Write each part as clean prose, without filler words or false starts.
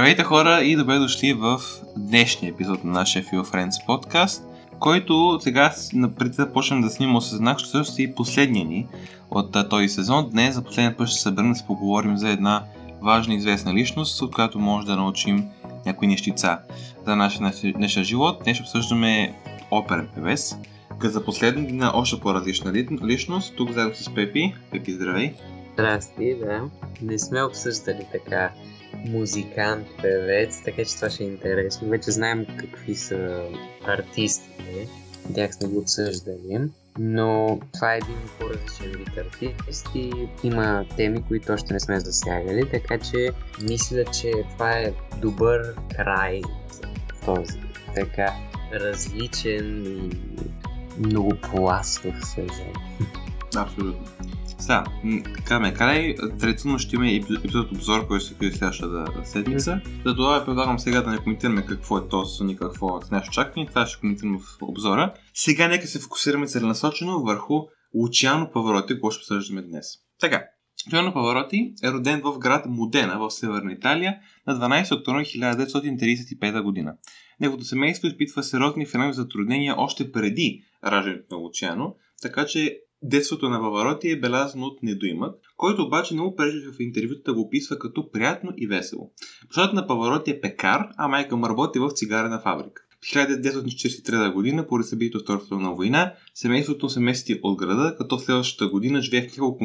Здравейте хора и добре дошли в днешния епизод на нашия Feel Friends подкаст, който сега напред започнем да снимам осъзнах, че всъщност е и последния ни от този сезон. Днес за последния път ще съберем да си поговорим за една важна известна личност, от която може да научим някои нещица за нашия днешен живот. Днес ще обсъждаме оперен певец. Като за последно една още по-различна личност, тук заедно с Пепи. Пепи, здравей! Здрасти, да. Не сме обсъждали така музикант, певец, така че това ще е интересно. Вече знаем какви са артистите, тях сме го обсъждали, но това е един по-различен вид артист и има теми, които още не сме засягали, така че мисля, че това е добър край за този така различен и многопластов сезон. Абсолютно. Сега, каме край, традиционно ще има епизод обзор, който се крие следващата седмица. Затова предлагам сега да не коментираме какво е този сезон и какво е нашето чакане, това ще коментираме в обзора. Сега нека се фокусираме целенасочено върху Лучиано Павароти, който ще обсъждаме днес. Така, Лучиано Павароти е роден в град Модена в Северна Италия на 12 октомври 1935 година. Неговото семейство изпитва сериозни финансови затруднения още преди раждането на Лучиано, така че детството на Павароти е белязано от недоимък, който обаче не му пречи в интервюта да го описва като приятно и весело. Бащата на Павароти е пекар, а майка му работи в цигарена фабрика. В 1943 година, поради събитието от Втората световна война, семейството се мести от града, като следващата година живее в няколко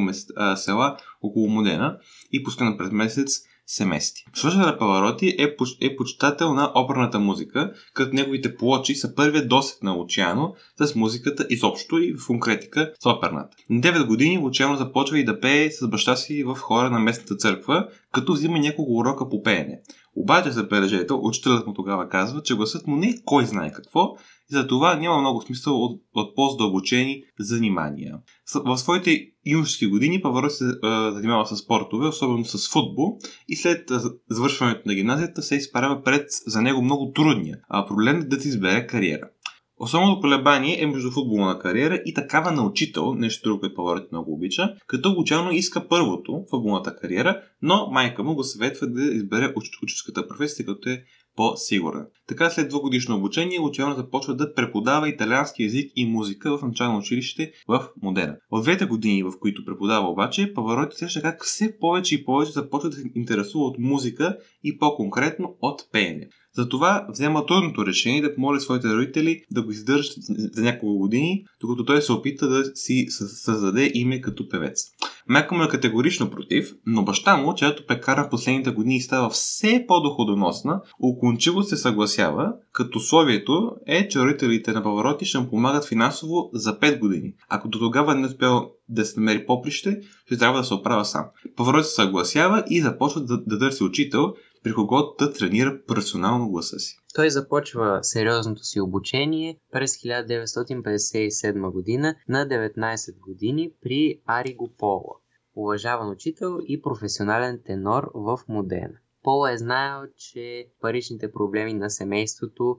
села около Модена и постоянно през месец се мести. Бащата на Павароти е почитател на оперната музика, като неговите плочи са първият досет на Лучиано с музиката изобщо и в конкретика с оперната. На 9 години Лучиано започва и да пее с баща си в хора на местната църква, като взима няколко урока по пеене. Обаче, забележете, учителят му тогава казва, че гласът му не е кой знае какво и затова няма много смисъл от по-здълбочени занимания. В своите юношески години Павароти се занимава с спортове, особено с футбол, и след завършването на гимназията се изправя пред за него много трудния проблем да си избере кариера. Основното колебание е между футболна кариера и такава на учител, нещо друго, което Павароти много обича, като Лучиано иска първото, футболната кариера, но майка му го съветва да избере учителската професия, като е по-сигурна. Така след 2-годишно обучение Лучиано започва да преподава италиански език и музика в начално училище в Модена. В 2-те години, в които преподава обаче, Павароти среща как все повече и повече започва да се интересува от музика и по-конкретно от пеене. Затова взема трудното решение да помоли своите родители да го издържат за няколко години, докато той се опита да си създаде име като певец. Майка му е категорично против, но баща му, чиято пекара в последните години става все по-доходоносна, окончиво се съгласява, като условието е, че родителите на Павароти ще му помагат финансово за 5 години. Ако до тогава не успял да се намери поприще, ще трябва да се оправя сам. Павароти се съгласява и започва да търси учител, при когото да тренира персонално гласа си. Той започва сериозното си обучение през 1957 година на 19 години при Ариго Поло, уважаван учител и професионален тенор в Модена. Поло е знаел, че паричните проблеми на семейството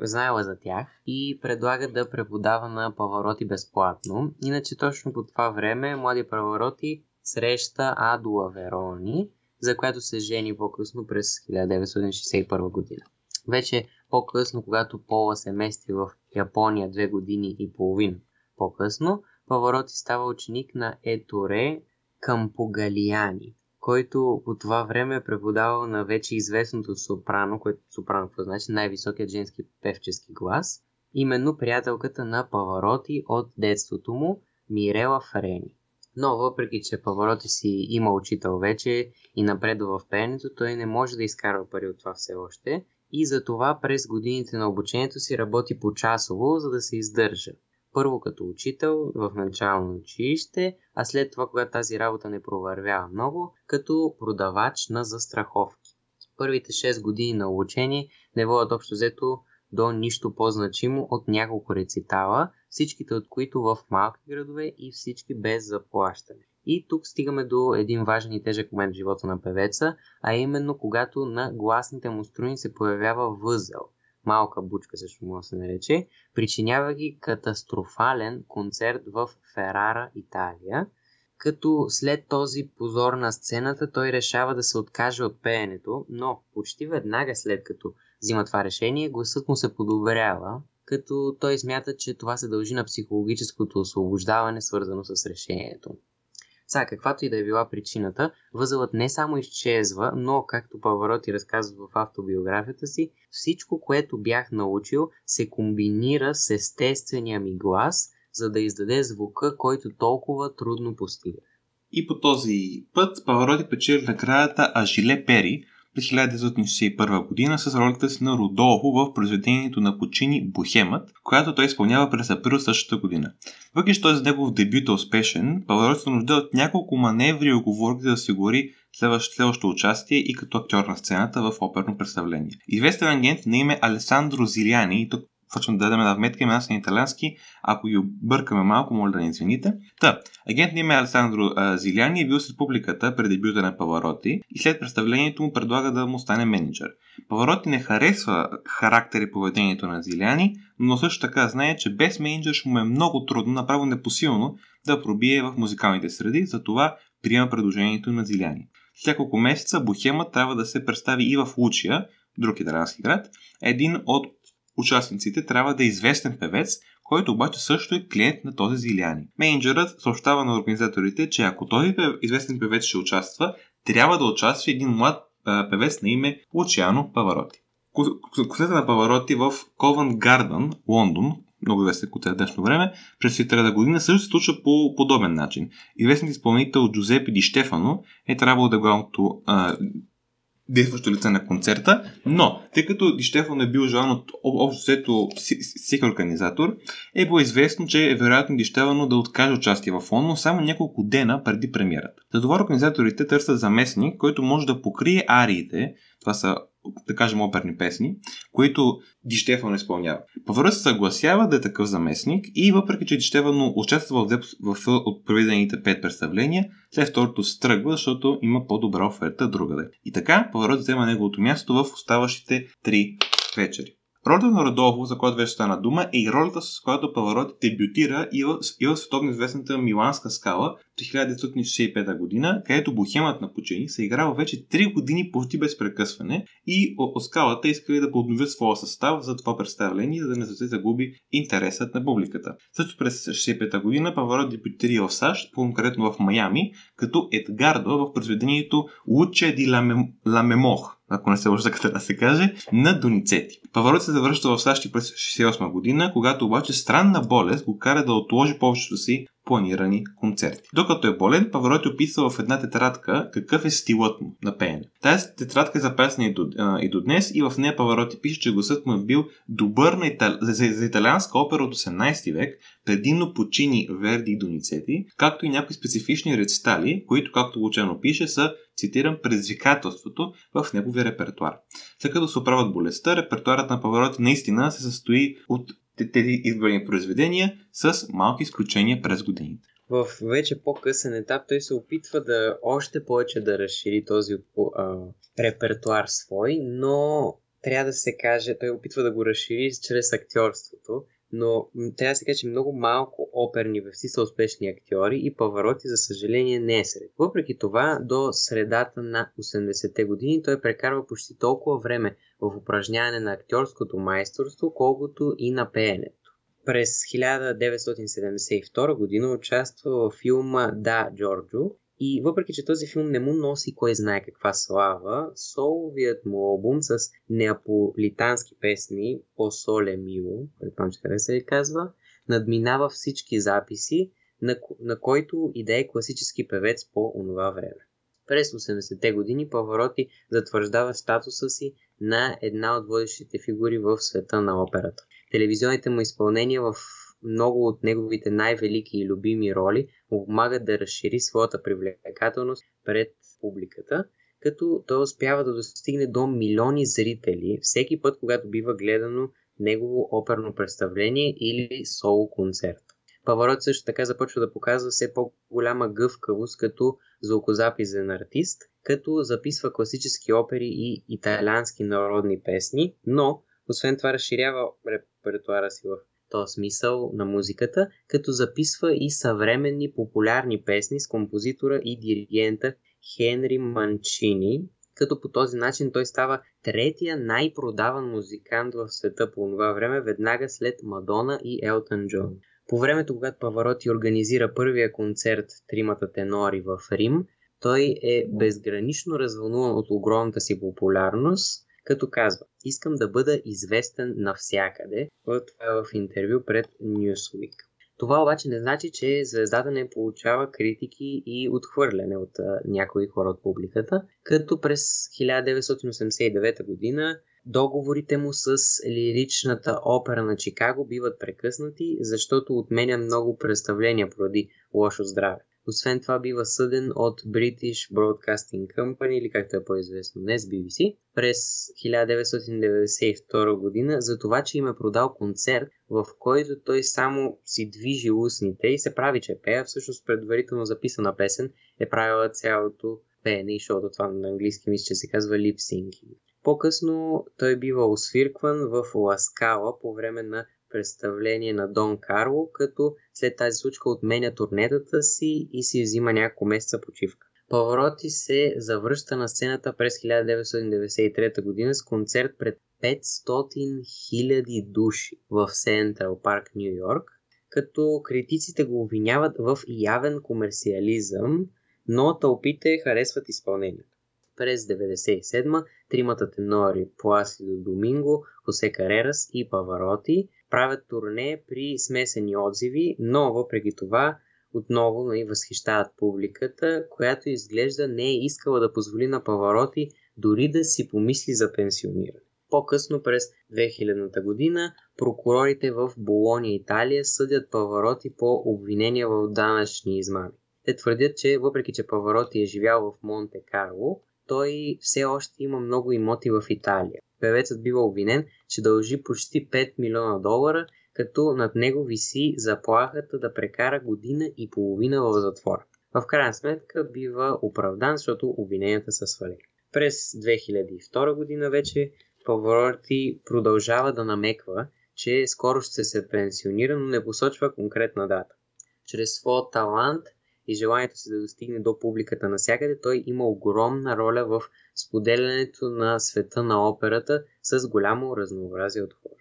знаела за тях и предлага да преподава на Павароти безплатно. Иначе точно по това време млади Павароти среща Адуа Верони, за която се жени по-късно през 1961 година. Вече по-късно, когато Пола се мести в Япония 2.5 години по-късно, Павароти става ученик на Етторе Кампогалиани, който по това време е преподавал на вече известното сопрано, което сопрано значи най-високият женски певчески глас, именно приятелката на Павароти от детството му, Мирела Френи. Но въпреки, че Павароти си има учител вече и напредва в пеенето, той не може да изкарва пари от това все още и затова през годините на обучението си работи почасово, за да се издържа. Първо като учител в начално училище, а след това, когато тази работа не провървява много, като продавач на застраховки. Първите 6 години на обучение не водят общо взето до нищо по-значимо от няколко рецитала, всичките от които в малки градове и всички без заплащане. И тук стигаме до един важен и тежък момент в живота на певеца, а именно когато на гласните му струни се появява възел, малка бучка също може да се нарече, причинява ги катастрофален концерт в Ферара, Италия, като след този позор на сцената той решава да се откаже от пеенето, но почти веднага след като взима това решение, гласът му се подобрява, като той смята, че това се дължи на психологическото освобождаване, свързано с решението. Сега, каквато и да е била причината, възълът не само изчезва, но, както Павароти разказва в автобиографията си, всичко, което бях научил, се комбинира с естествения ми глас, за да издаде звука, който толкова трудно постига. И по този път Павароти печели наградата Ажиле Пери през 1961 година с ролята си на Родолфо в произведението на Пучини Бохемът, която той изпълнява през април същата година. Въпреки че този негов дебют е успешен, Павароти се нуждае от няколко маневри и оговорки да се гори следващото участие и като актьор на сцената в оперно представление. Известен агент на име Алесандро Зилиани, и тук почвам да дадем една вметка, имена са на италиански, ако ги объркаме малко, моля да не извините. Агент на име Алесандро Зилиани е бил с публиката пред дебюта на Павароти и след представлението му предлага да му стане менеджер. Павароти не харесва характер и поведението на Зилиани, но също така знае, че без менеджер ще му е много трудно, направо непосилно да пробие в музикалните среди, затова приема предложението на Зилиани. След няколко месеца Бохема трябва да се представи и в Лучия, друг италиански град. Един от участниците трябва да е известен певец, който обаче също е клиент на този Зилиани. Менеджерът съобщава на организаторите, че ако този известен певец ще участва, трябва да участва един млад певец на име Лучиано Павароти. Концерта на Павароти в Covent Garden, Лондон, много известен концерт в днешно време, през 2003 година също се случва по подобен начин. Известният изпълнител Джузепе Ди Стефано е трябвало да главното действащо лице на концерта, но тъй като Ди Стефано е бил желан от общото всеки организатор, е било известно, че е вероятно Ди Стефано да откаже участие в Лондон само няколко дена преди премиерата. За това организаторите търсят заместник, който може да покрие ариите, това са, да кажем, оперни песни, които Ди Стефано изпълнява. Павароти се съгласява да е такъв заместник и въпреки че Ди Стефано участва в от проведените 5 представления, след второто се тръгва, защото има по-добра оферта другаде. И така Павароти взема неговото място в оставащите 3 вечери. Ролята на Родолфо, за която вече стана дума, е и ролята, с която Павароти дебютира и в световно известната Миланска скала в 1965 година, където Бохемът на Пучини се играва вече 3 години почти без прекъсване и от скалата искали да поднови своя състав за това представление, за да не се загуби интересът на публиката. Също през 1965 година Павароти дебютира в САЩ, конкретно в Майами, като Едгардо в произведението Луча ди Ламермор, ако не се лъжа така да се каже, на Донизети. Павароти се завръща в САЩ през 1968 година, когато обаче странна болест го кара да отложи повечето си планирани концерти. Докато е болен, Павароти описва в една тетрадка какъв е стилът му на пеене. Тази тетрадка е запазена и до днес и в нея Павароти пише, че гласът му е бил добър за италианска опера от 18 век, предимно Пучини, Верди и Доницети, както и някои специфични рецитали, които, както Лучано пише, са, цитирам, предизвикателството в неговия репертуар. След като се оправят болестта, репертуарът на Павароти наистина се състои от тези избрани произведения с малки изключения през годините. В вече по-късен етап той се опитва да още повече да разшири този репертуар свой, но трябва да се каже, той опитва да го разшири чрез актьорството, но трябва да се каже, че много малко оперни певци са успешни актьори и Павароти, за съжаление, не е сред. Въпреки това, до средата на 80-те години той прекарва почти толкова време в упражняване на актьорското майсторство, колкото и на пеенето. През 1972 година участва във филма «Да, Джорджо», и въпреки че този филм не му носи кой знае каква слава, соловият му албум с неаполитански песни «О Соле Мио», предполагам, че къде се казва, надминава всички записи, на който и да е класически певец по онова време. През 80-те години Павароти затвърждава статуса си на една от водещите фигури в света на операта. Телевизионните му изпълнения в много от неговите най-велики и любими роли му помагат да разшири своята привлекателност пред публиката, като той успява да достигне до милиони зрители всеки път, когато бива гледано негово оперно представление или соло концерт. Павароти също така започва да показва все по-голяма гъвкавост като звукозаписен артист, като записва класически опери и италиански народни песни, но освен това разширява репертуара си в този смисъл на музиката, като записва и съвременни популярни песни с композитора и диригента Хенри Манчини, като по този начин той става третия най-продаван музикант в света по това време, веднага след Мадона и Елтън Джон. По времето, когато Павароти организира първия концерт Тримата тенори в Рим, той е безгранично развълнуван от огромната си популярност, като казва: искам да бъда известен навсякъде. Това е в интервю пред Newsweek. Това обаче не значи, че звездата не получава критики и отхвърляне от някои хора от публиката, като през 1989 година договорите му с лиричната опера на Чикаго биват прекъснати, защото отменя много представления поради лошо здраве. Освен това бива съден от British Broadcasting Company, или както е по-известно днес, BBC, през 1992 година за това, че им е продал концерт, в който той само си движи устните и се прави, че пее, всъщност предварително записана песен е правила цялото пеене и шоуто. Това на английски мисля, че се казва липсинки. По-късно той бива освиркван в Ла Скала по време на представление на Дон Карло, като след тази случка отменя турнетата си и си взима няколко месеца почивка. Павароти се завръща на сцената през 1993 година с концерт пред 500 000 души в Сентрал Парк, Ню Йорк, като критиците го обвиняват в явен комерциализъм, но тълпите харесват изпълнението. През 1997 тримата тенори Пласидо Доминго, Хосе Карерас и Павароти правят турне при смесени отзиви, но въпреки това отново и възхищават публиката, която изглежда не е искала да позволи на Павароти дори да си помисли за пенсиониране. По-късно през 2000-та година прокурорите в Болония, Италия съдят Павароти по обвинения в данъчни измами. Те твърдят, че въпреки че Павароти е живял в Монте Карло, той все още има много имоти в Италия. Певецът бива обвинен, че дължи почти $5 милиона, като над него виси заплахата да прекара 1.5 година в затвора. В крайна сметка бива оправдан, защото обвиненията са свалени. През 2002 година вече Павароти продължава да намеква, че скоро ще се пенсионира, но не посочва конкретна дата. Чрез своя талант и желанието си да достигне до публиката навсякъде, той има огромна роля в споделянето на света на операта с голямо разнообразие от хора.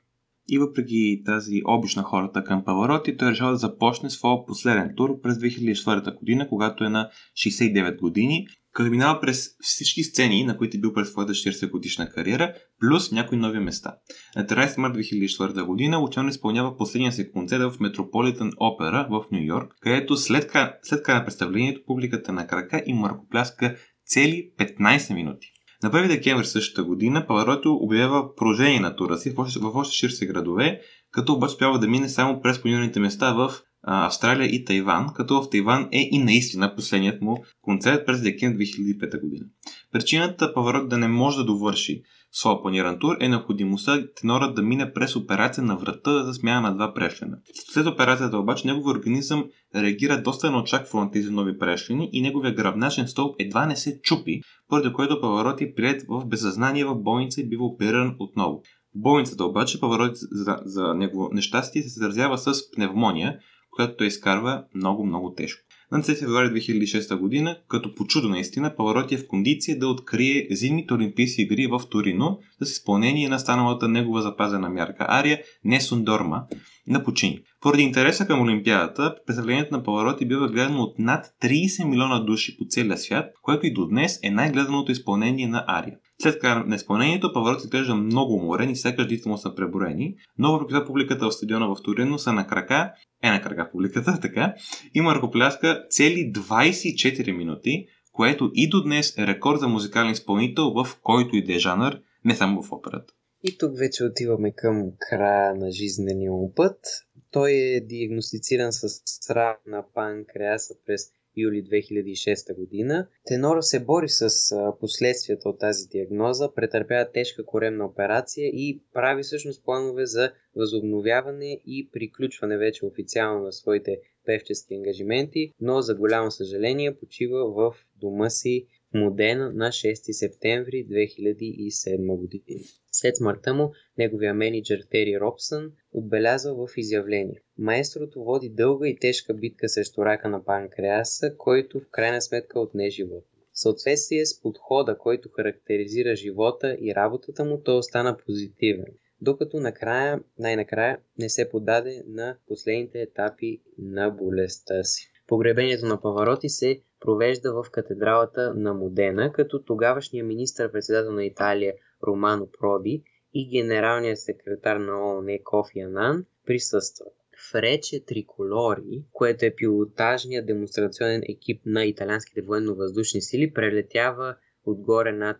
И въпреки тази обич на хората към Павароти, той решава да започне своя последен тур през 2004 година, когато е на 69 години, като минава през всички сцени, на които е бил през своята 40 годишна кариера, плюс някои нови места. На 13 март 2004 година Лучано изпълнява последния си концерт в Метрополитън Опера в Ню Йорк, където след края на представлението публиката на крака и мъркопляска цели 15 минути. На 1 декември същата година Павароти обявява продължение на тура си в още 40 градове, като обаче успява да мине само през планираните места в Австралия и Тайван, като в Тайван е и наистина последният му концерт през декември 2005 година. Причината Павароти да не може да довърши своя планиран тур е необходимостта тенорът да мине през операция на врата за смяна на 2 прешлена. След операцията обаче неговият организъм реагира доста неочаквано на тези нови прешлени и неговият гръбначен стълб едва не се чупи, поради което Павароти е приет в безсъзнание в болница и бива опериран отново. В болницата обаче Павароти за негово нещастие се заразява с пневмония, която той изкарва много тежко. На 10 февруари 2006 година, като по чудо наистина, Павароти е в кондиция да открие зимните олимпийски игри в Торино с изпълнение на станалата негова запазена мярка ария Nessun Dorma на Пучини. Поради интереса към Олимпиадата, представлението на Павароти бива гледано от над 30 милиона души по целия свят, което и до днес е най-гледаното изпълнение на ария. След края на изпълнението Павароти изглежда много уморен и сякаш дните му са преброени, но въпреки това публиката в стадиона в Торино са на крака, публиката, така, и мъркопляска цели 24 минути, което и до днес е рекорд за музикален изпълнител в който и да е жанър, не само в операта. И тук вече отиваме към края на жизнения му път. Той е диагностициран с рак на панкреаса през юли 2006 година. Тенора се бори с последствията от тази диагноза, претърпява тежка коремна операция и прави всъщност планове за възобновяване и приключване вече официално на своите певчески ангажименти, но за голямо съжаление почива в дома си Модена на 6 септември 2007 година. След смъртта му, неговия менеджер Тери Робсън отбелязал в изявление: "Маестрото води дълга и тежка битка срещу рака на панкреаса, който в крайна сметка отне живота. В съответствие с подхода, който характеризира живота и работата му, той остана позитивен, докато накрая, най-накрая не се подаде на последните етапи на болестта си." Погребението на Павароти се провежда в катедралата на Модена, като тогавашния министър-председател на Италия Романо Проди и генералният секретар на ООН Кофи Анан присъстват. В рече Триколори, което е пилотажният демонстрационен екип на италианските военно-въздушни сили, прелетява отгоре над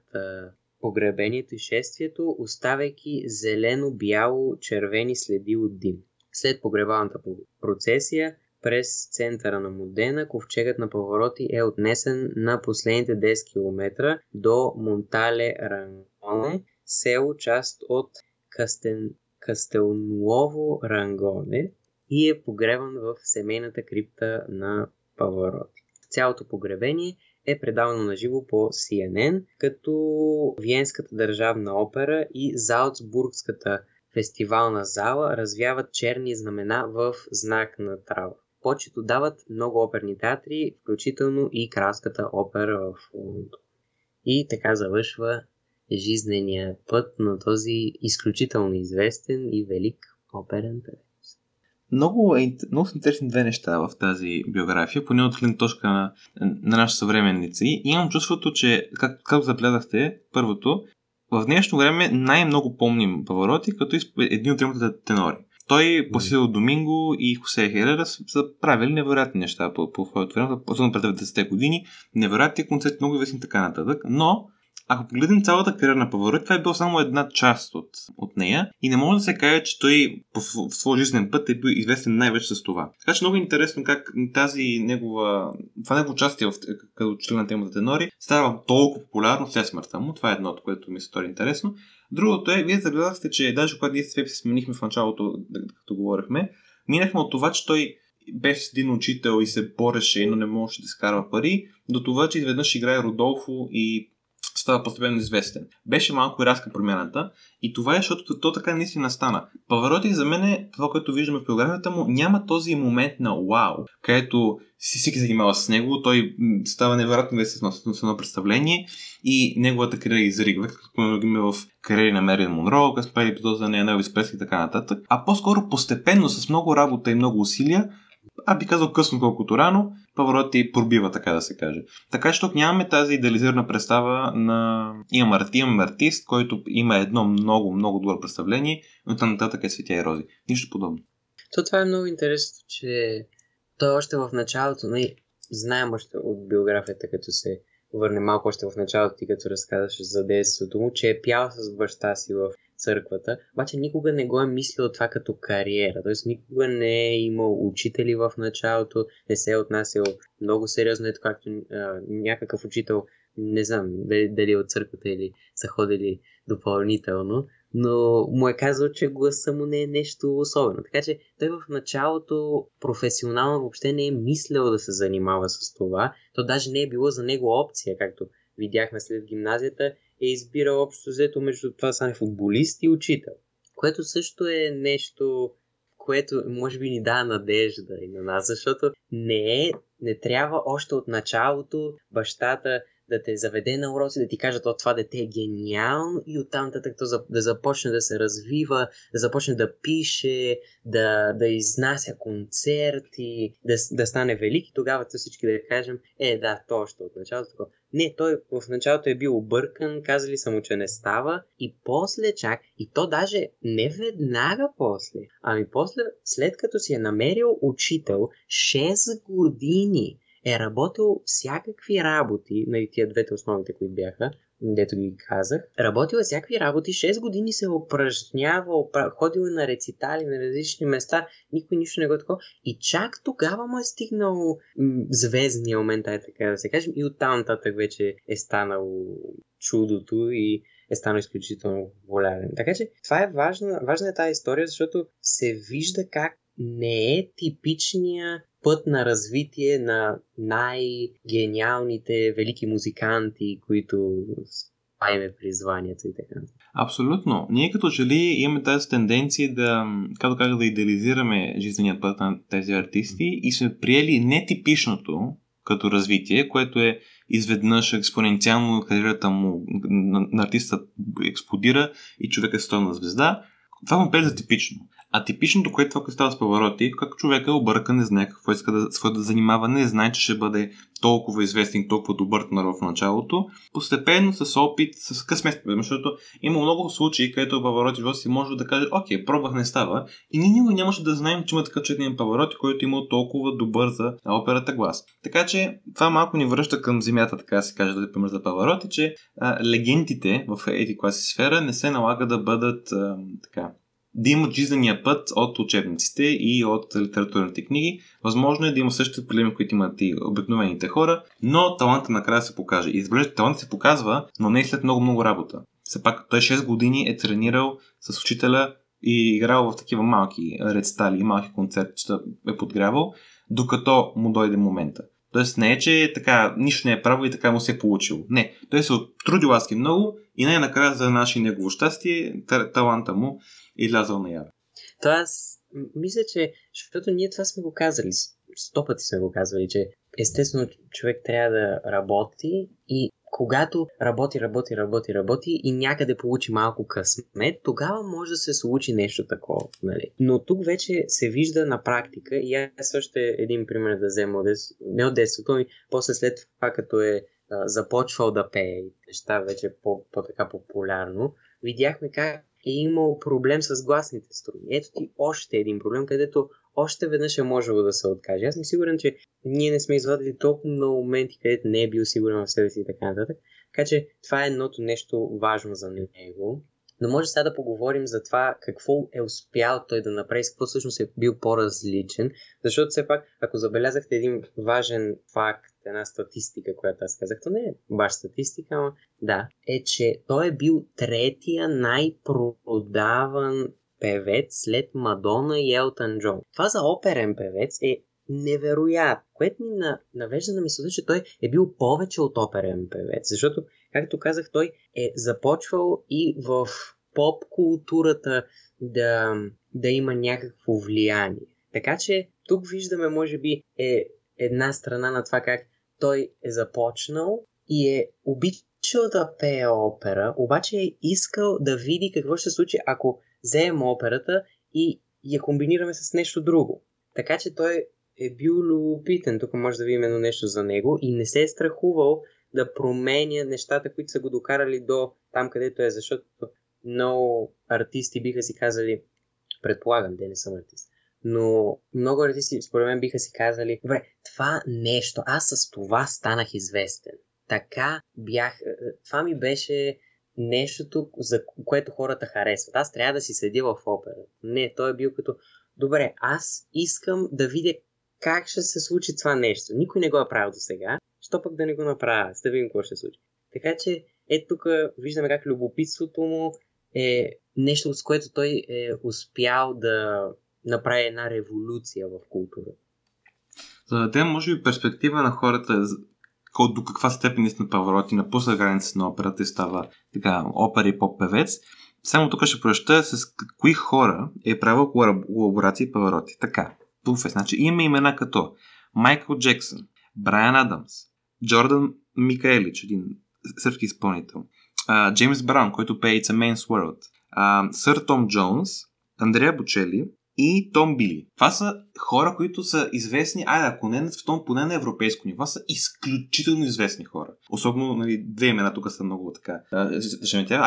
погребението и шествието, оставяйки зелено-бяло-червени следи от дим. След погребалната процесия през центъра на Модена, ковчегът на Павароти е отнесен на последните 10 км до Монтале Рангоне, село част от Кастелнуово Рангоне, и е погребан в семейната крипта на Павароти. Цялото погребение е предавано на живо по CNN, като Виенската държавна опера и Залцбургската фестивална зала развяват черни знамена в знак на траур. Почет отдават много оперни театри, включително и Кралската опера в Лондон. И така завършва жизнения път на този изключително известен и велик оперен певец. Много са интересни две неща в тази биография, поне от гледна точка на нашите съвременници. Имам чувството, че, както запледахте, първото, в днешно време най-много помним Павароти като един от тримата тенори. Той, Пласидо Доминго и Хосе Херерас са правили невероятни неща по своето време, особено през 90-те години, невероятни концерти, много известни, така нататък, но ако погледнем цялата кариера на Павароти, това е било само една част от нея и не може да се каже, че той в своя жизнен път е бил известен най-вече с това. Така че много е интересно как това негово участие като член на темата тенори става толкова популярно след смъртта му. Това е едното, което ми се стори интересно. Другото е, вие забелязахте, че даже когато ние се сменихме в началото, като говорихме, минахме от това, че той беше един учител и се бореше, но не можеше да изкарва пари, до това, че изведнъж играе Родолфо и става постепенно известен. Беше малко рязка промяната и това е, защото то така наистина стана. Павароти за мен е това, което виждаме в биографията му, няма този момент на уау, където всеки се занимава с него, той става невероятно весен с едно представление и неговата кариера изригва, като ги в кариери на Мерлин Монро, където прави епизода на Елвис Пресли и така нататък. А по-скоро постепенно, с много работа и много усилия, би казал късно колкото рано, Павароти пробива, така да се каже. Така че тук нямаме тази идеализирана представа на имам артист, който има едно много, много добро представление, но там нататък е цветя и рози. Нищо подобно. Това е много интересно, че той още в началото, знаем още от биографията, като се върне малко още в началото и като разказваше за детството му, че е пял с баща си в църквата, обаче никога не го е мислил това като кариера, т.е. никога не е имал учители в началото, не се е отнасял много сериозно, ето както някакъв учител, не знам дали от църквата или са ходили допълнително, но му е казал, че гласа му не е нещо особено, така че той в началото професионално въобще не е мислил да се занимава с това, то даже не е било за него опция, както видяхме след гимназията, е избирал общо взето между това стане футболист и учител, което също е нещо, което може би ни дава надежда и на нас, защото не трябва още от началото бащата да те заведе на уроци, да ти каже, това дете е гениално и оттам нататък да започне да се развива, да започне да пише, да изнася концерти, да стане велик и тогава всички да кажем, то още от началото. Не, той в началото е бил объркан, казали са му, че не става и после и то даже не веднага после, ами после, след като си е намерил учител, 6 години е работил всякакви работи, тия двете основните, които бяха, дето ги казах. Работил всякакви работи, 6 години се упражнявал, ходил на рецитали на различни места, никой нищо не го такова. И чак тогава му е стигнал звездния момент, така да се кажем, и оттам нататък вече е станало чудото и е станал изключително популярен. Така че това е важна е тази история, защото се вижда как не е типичния път на развитие на най-гениалните велики музиканти, които спаеме призванията и така. Абсолютно. Ние като че ли имаме тази тенденция да, както казах, да идеализираме жизнения път на тези артисти и сме приели нетипичното като развитие, което е изведнъж експоненциално кариерата му на артиста експлодира и човек е световна звезда. Това му беше типично. А типичното, което това става с Павароти, как човека е объркан, не знае какво иска да занимава, не знае, че ще бъде толкова известен, толкова добър тенор в началото. Постепенно с опит, с късмет, защото има много случаи, където Павароти си може да каже, окей, пробвах, не става. И ние никога нямаше да знаем, че има такъв четен Павароти, който има толкова добър за операта глас. Така че това малко ни връща към земята, така се каже, да пример за Павароти, че легендите в еди класи сфера не се налага да бъдат така. Да имат жизнения път от учебниците и от литературните книги. Възможно е да има същите проблеми, които имат и обикновените хора, но талантът накрая се покаже. Избележете, талантът се показва, но не след много-много работа. Все пак той 6 години е тренирал с учителя и играл в такива малки рецитали, малки концертчета е подгрявал, докато му дойде момента. Тоест не е, че така нищо не е право и така му се е получило. Не, той се трудил адски много и най-накрая за наше негово щастие таланта му излязъл наяве. Аз мисля, че защото ние това сме го казали, 100 пъти сме го казвали, че естествено човек трябва да работи и когато работи и някъде получи малко късмет, тогава може да се случи нещо такова. Нали? Но тук вече се вижда на практика и аз също един пример да взема не от детството ми, после след това като е започвал да пее неща вече по-така популярно, видяхме как е имал проблем с гласните струни. Ето ти още един проблем, където още веднъж е можело да се откаже. Аз съм сигурен, че ние не сме извадили толкова много моменти, където не е бил сигурен в себе си и така нататък. Така че това е едното нещо важно за него. Но може сега да поговорим за това какво е успял той да направи, какво всъщност е бил по-различен. Защото все пак, ако забелязахте един важен факт, една статистика, която аз казах, то не е баш статистика, но да, е, че той е бил третия най-продаван певец след Мадона и Елтън Джон. Това за оперен певец е невероятно, което ми навежда на мисълта, че той е бил повече от оперен певец, защото, както казах, той е започвал и в поп-културата да има някакво влияние. Така че тук виждаме, може би, е една страна на това как той е започнал и е обичал да пее опера, обаче е искал да види какво ще се случи, ако вземем операта и я комбинираме с нещо друго. Така че той е бил любопитен, тук може да видим едно нещо за него и не се е страхувал да променя нещата, които са го докарали до там, където е, защото много артисти биха си казали, предполагам, да не съм артист, но много артисти според мен биха си казали, добре, това нещо, аз с това станах известен. Така бях, това ми беше нещото, за което хората харесват. Аз трябва да си седя в опера. Не, той е бил като, добре, аз искам да видя как ще се случи това нещо. Никой не го е правил до сега, що пък да не го направя, да видим какво ще се случи. Така че, ето тук виждаме как любопитството му е нещо, с което той е успял да направи една революция в културата. За да дадем, може би, перспектива на хората до каква степен истина Павароти напусна границата на операта и става така опера и поп-певец. Само тук ще проща с кои хора е правил колаборации Павароти. Така, туфе, значи има имена като Майкъл Джексън, Брайан Адамс, Джордан Микаелич, един сърбски изпълнител, Джеймс Браун, който пее It's a Man's World, Сър Том Джонс, Андреа Бочели и Том Били. Това са хора, които са известни, ако не на световно, поне на европейско ниво, са изключително известни хора. Особено, нали, две имена тук са много така.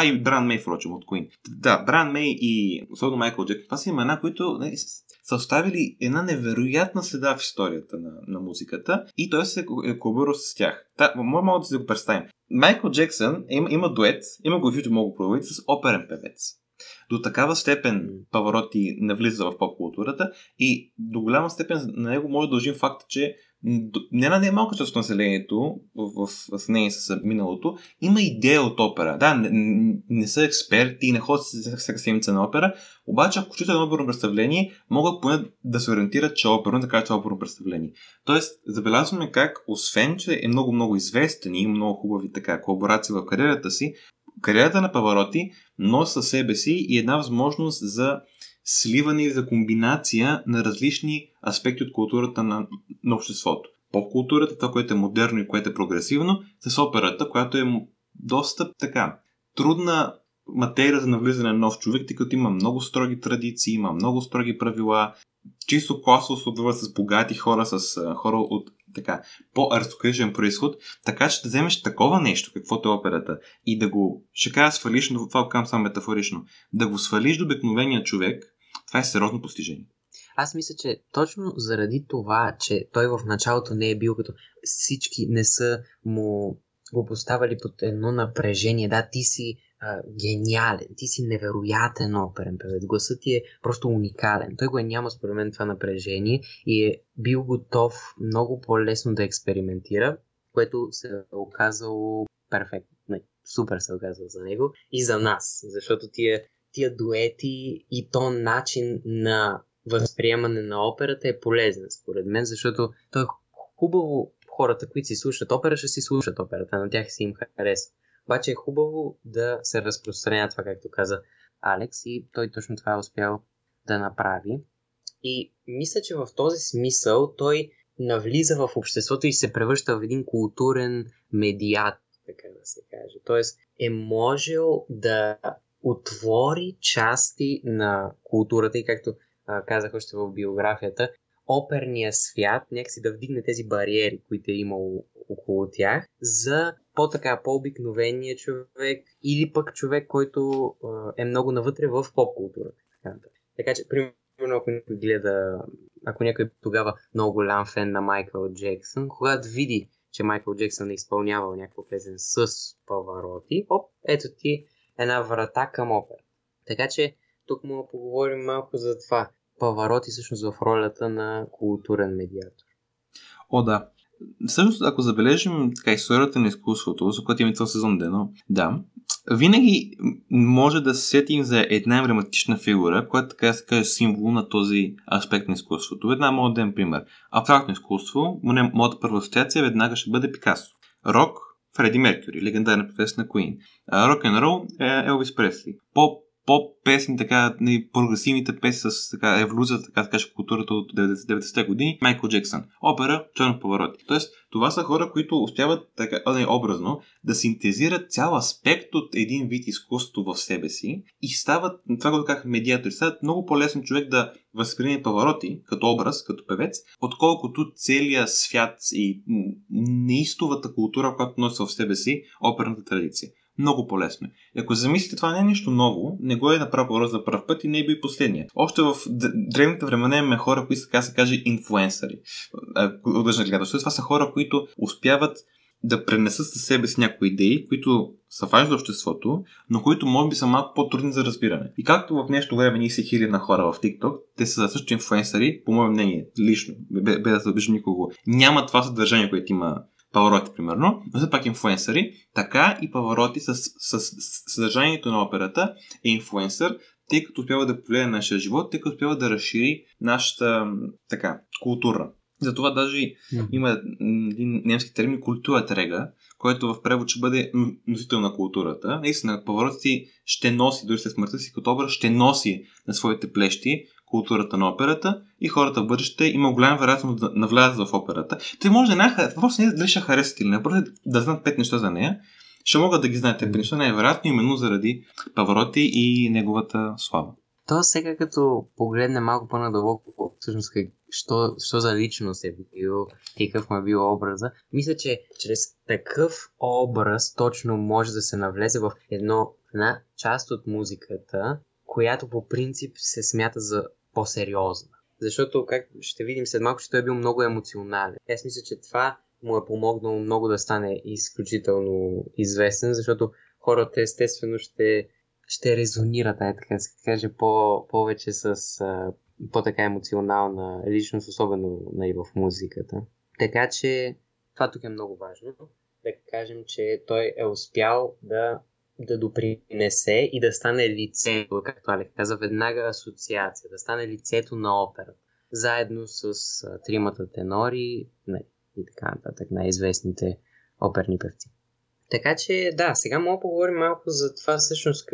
И Брайан Мей, впрочем, от Queen. Да, Брайан Мей и особено Майкъл Джек, това са имена, които, нали, са оставили една невероятна следа в историята на музиката и той се е колаборирал с тях. Мога да си го представим. Майкъл Джексън има дует, има го в YouTube, мога да проверите, с оперен певец. До такава степен Павароти навлиза в поп-културата и до голяма степен на него може да дължим факта, че не на най-малка част от населението в сравнение с миналото има идея от опера. Да, не са експерти и не ходят всяка седмица на опера, обаче ако чуят едно оперно представление, могат поне да се ориентират, че е оперно, така че е оперно представление. Тоест, забелязваме как, освен че е много-много известен и много хубави така колаборации в кариерата си, кариерата на Павароти носи със себе си и една възможност за сливане и за комбинация на различни аспекти от културата на обществото. Поп-културата, това, което е модерно и което е прогресивно, с операта, която е доста така трудна материя за навлизане на нов човек, тъй като има много строги традиции, има много строги правила, чисто класово се отдава с богати хора, с хора от така по-аристократичен происход, така че да вземеш такова нещо, каквото е операта, и да го, ще кажа свалично, това казвам само метафорично, да го свалиш до обикновения човек, това е сериозно постижение. Аз мисля, че точно заради това, че той в началото не е бил като всички не са му го поставили под едно напрежение, да, ти си гениален, ти си невероятен оперен певец, гласът ти е просто уникален. Той го е няма според мен това напрежение и е бил готов много по-лесно да експериментира, което се е оказало перфектно. Не, супер се е оказало за него и за нас, защото тия дуети и то начин на възприемане на операта е полезен според мен, защото той е хубаво хората, които си слушат опера, ще си слушат операта, на тях си им харесва. Обаче е хубаво да се разпространя това, както каза Алекс, и той точно това е успял да направи. И мисля, че в този смисъл той навлиза в обществото и се превръща в един културен медиатор, така да се каже. Тоест е можел да отвори части на културата и, както казах още в биографията, оперния свят, някакси да вдигне тези бариери, които е имало около тях, за по-така, по-обикновения човек или пък човек, който е много навътре в поп-културата. Така че, примерно, ако някой тогава много голям фен на Майкъл Джексън, когато види, че Майкъл Джексън е изпълнявал някаква песен с Павароти, оп, ето ти една врата към опера. Така че, тук мога да поговорим малко за това. Павароти всъщност в ролята на културен медиатор. О, да. Всъщност, ако забележим така историята на изкуството, за което имаме този сезон дено, да, винаги може да се сетим за една емблематична фигура, която така се каже символ на този аспект на изкуството. Една мога да дадем пример. Абстрактно изкуство, моята първа асоциация веднага ще бъде Пикасо. Рок, Фреди Меркюри, легендарна певец на Куин. Рок-н-рол е Елвис Пресли. Поп-песни, така, прогресивните песни с така, еволюцията, така да кажа, културата от 90-те години, Майкъл Джексън. Опера, Чорно Павароти. Тоест, това са хора, които успяват, така, образно, да синтезират цял аспект от един вид изкуство в себе си и стават, това го казах, медиатори, стават много по-лесно човек да възприеме Павароти като образ, като певец, отколкото целия свят и неистовата култура, която носи в себе си оперната традиция. Много по-лесно. И ако замислите, това не е нещо ново, не го е направил Павароти за пръв път и не е бил последния. Още в древните времена имаме хора, които така се каже инфлуенсъри. Отдържна гледа. Това са хора, които успяват да пренесат със себе си някои идеи, които са важни за обществото, но които може би са малко по-трудни за разбиране. И както в днешно време ние се хилим на хора в TikTok, те са също инфлуенсъри, по мое мнение, лично, без да се обижда никого. Няма това съдържание, което има Павароти, примерно, но все пак инфлуенсъри, така и Павароти с съдържанието на операта е инфлуенсър, тъй като успява да повлияе на нашия живот, тъй като успява да разшири нашата така, култура. Затова даже има един немски термин културтрега, който в превод ще бъде носител на културата. Наистина, Павароти ще носи, дори след смъртта си като образ, ще носи на своите плещи културата на операта и хората в бъдеще има голяма вероятност да навлязат в операта. Той може да просто не дали ще харесат или не, просто да знаят 5 неща за нея. Ще могат да ги знаят 5 неща, най-вероятно именно заради Павароти и неговата слава. То сега като погледне малко по-надълбоко, всъщност що за личност е бил и какъв му е бил образа, мисля, че чрез такъв образ точно може да се навлезе в една част от музиката, която по принцип се смята за по-сериозна. Защото, как ще видим след малко, че той е бил много емоционален. Аз мисля, че това му е помогнало много да стане изключително известен, защото хората естествено ще резонират, така да се каже, повече с по-така емоционална личност, особено и в музиката. Така че това тук е много важно. Да кажем, че той е успял да допринесе и да стане лицето, както Алек каза, веднага асоциация, да стане лицето на операта. Заедно с тримата тенори и така нататък, най-известните оперни певци. Така че, да, сега мога да поговорим малко за това всъщност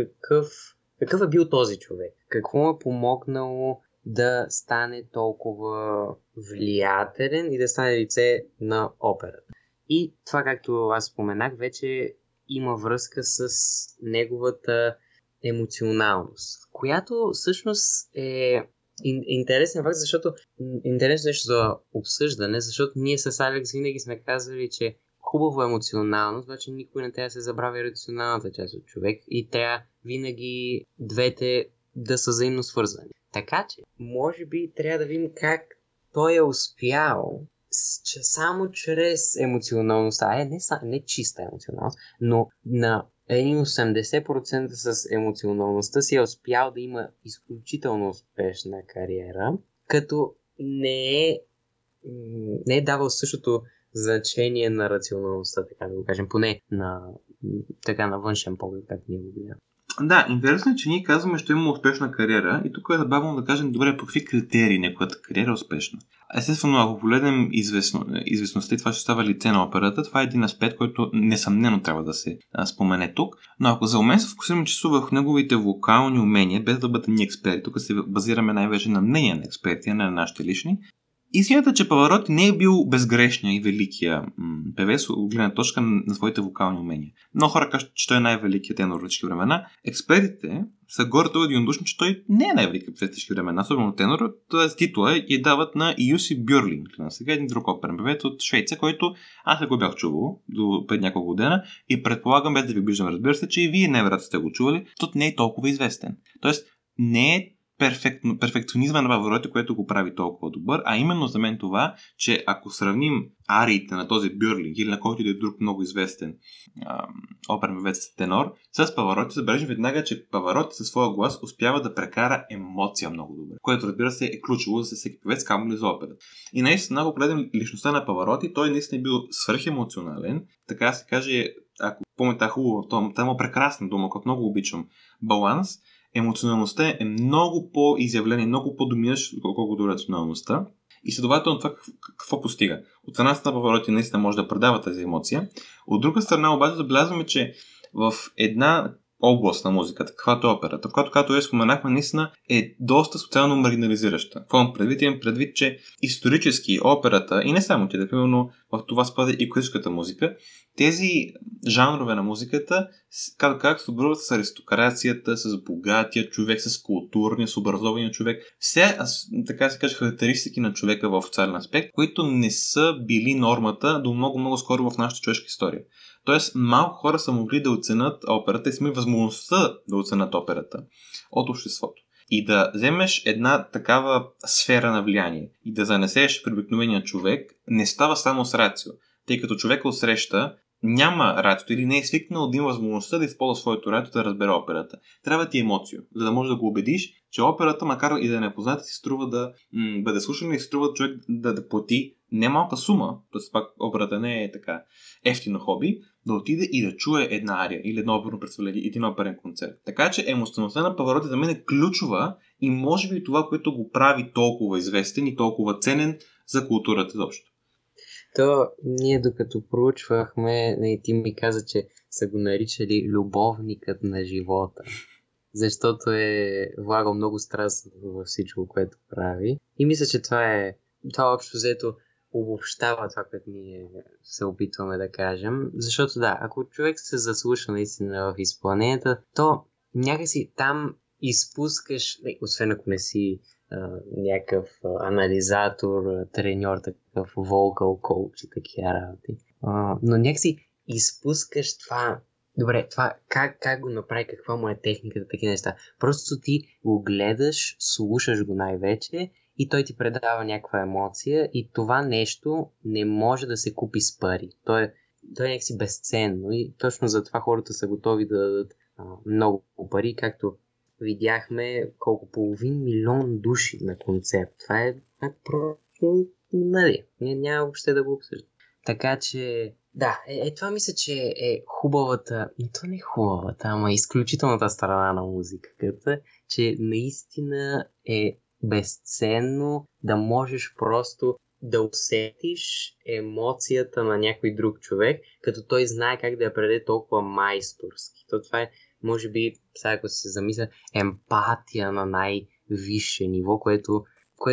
какъв е бил този човек. Какво му е помогнало да стане толкова влиятелен и да стане лице на операта. И това, както аз споменах, вече има връзка с неговата емоционалност, която всъщност е интересен факт, защото интересно нещо за обсъждане, защото ние с Алекс винаги сме казали, че хубаво емоционално, значи никой не трябва да се забравя рационалната част от човек и трябва винаги двете да са взаимно свързани. Така че, може би трябва да видим как той е успял че само чрез емоционалността, не чиста емоционалност, но на 80% с емоционалността си е успял да има изключително успешна кариера, като не е давал същото значение на рационалността, така да го кажем, поне на външен поглед, как ние го видим. Да, интересно е, че ние казваме, че има успешна кариера и тук е забавно да кажем, добре, по какви критерии някоята кариера е успешна. Естествено, ако погледнем известността и това ще става лице на операта, това е един аспект, който несъмнено трябва да се спомене тук, но ако за момент се фокусираме чисто върху неговите вокални умения, без да бъдем ние експерти, тук се базираме най-вече на мнения на експерти, а не на нашите лични, истината е, че Павароти не е бил безгрешния и великия певец от гледна точка на своите вокални умения. Много хора кажат, че той е най-великият тенор в всички времена. Експертите са горе-долу единодушни, че той не е най-великият певец в всички времена, особено тенор, т.е. титула и дават на Юси Бюрлинг. Сега един друг оперен певец от Швейцария, който аз не го бях чувал до пред няколко година и предполагам, без да ви обиждам, разбира се, че и вие най-вероятно сте го чували, защото не е толкова известен. Тоест, не е перфекционизма на Павароти, което го прави толкова добър, а именно за мен това, че ако сравним ариите на този Бюрлинг или на който и да е друг много известен оперен певец тенор с Павароти, забележим веднага, че Павароти със своя глас успява да прекара емоция много добре, което разбира се е ключово за всеки певец, камо ли за операта. И наистина, ако гледам личността на Павароти, той наистина е бил свърхемоционален, така се каже, ако помните хубаво, там е прекрасна дума, която много обичам, баланс. Емоционалността е много по-изявлена и много по-доминираща, колкото рационалността. И следователно това какво постига. От една страна Павароти наистина може да предава тази емоция. От друга страна обаче забелязваме, че в една област на музиката, каквато е операта, която споменахме, наистина е доста социално маргинализираща. Какво имам предвид? Имам предвид, че исторически операта и не само те, примерно в това спада и класическата музика, тези жанрове на музиката как се обръзват с аристокрацията, с богатия човек, с културния, с образования човек. Все, така се каже, характеристики на човека в социален аспект, които не са били нормата до много-много скоро в нашата човешка история. Тоест, малко хора са могли да оценят операта и сме възможността да оценят операта от обществото. И да вземеш една такава сфера на влияние и да занесеш при обикновения човек, не става само с рацио. Тъй като човека отсреща няма рациото или не е свикнал да има възможността да използва своето рацио да разбере операта. Трябва ти емоция, за да можеш да го убедиш, че операта, макар и да не е позната, си струва да бъде слушана и си струва човек да плати немалка сума, т.е. пак операта не е така ефтино хоби, да отиде и да чуе една ария или едно оперно представление, един оперен концерт. Така че емоционалността на Павароти за мен е ключова и може би това, което го прави толкова известен и толкова ценен за културата изобщо. То ние докато проучвахме, ти ми каза, че са го наричали любовникът на живота, защото е влагал много страст във всичко, което прави. И мисля, че това общо взето обобщава това, което ние се опитваме да кажем. Защото да, ако човек се заслуша наистина в изпълненията, то някакси там изпускаш, освен ако не си някакъв анализатор, треньор, такъв вокал коуч и такива работи. Но някакси изпускаш това. Добре, това как го направи, каква му е техниката, такива неща. Просто ти го гледаш, слушаш го най-вече и той ти предава някаква емоция и това нещо не може да се купи с пари. Той е някакси безценно и точно за това хората са готови да дадат много пари, както видяхме колко половин милион души на концерт. Това е просто нали, няма въобще да го обсъждам. Така че, да, това мисля, че е хубавата, и то не е хубавата, ама изключителната страна на музиката, че наистина е безценно да можеш просто да усетиш емоцията на някой друг човек, като той знае как да я предаде толкова майсторски. То това е, може би, сега ако се замисля, емпатия на най-висше ниво, което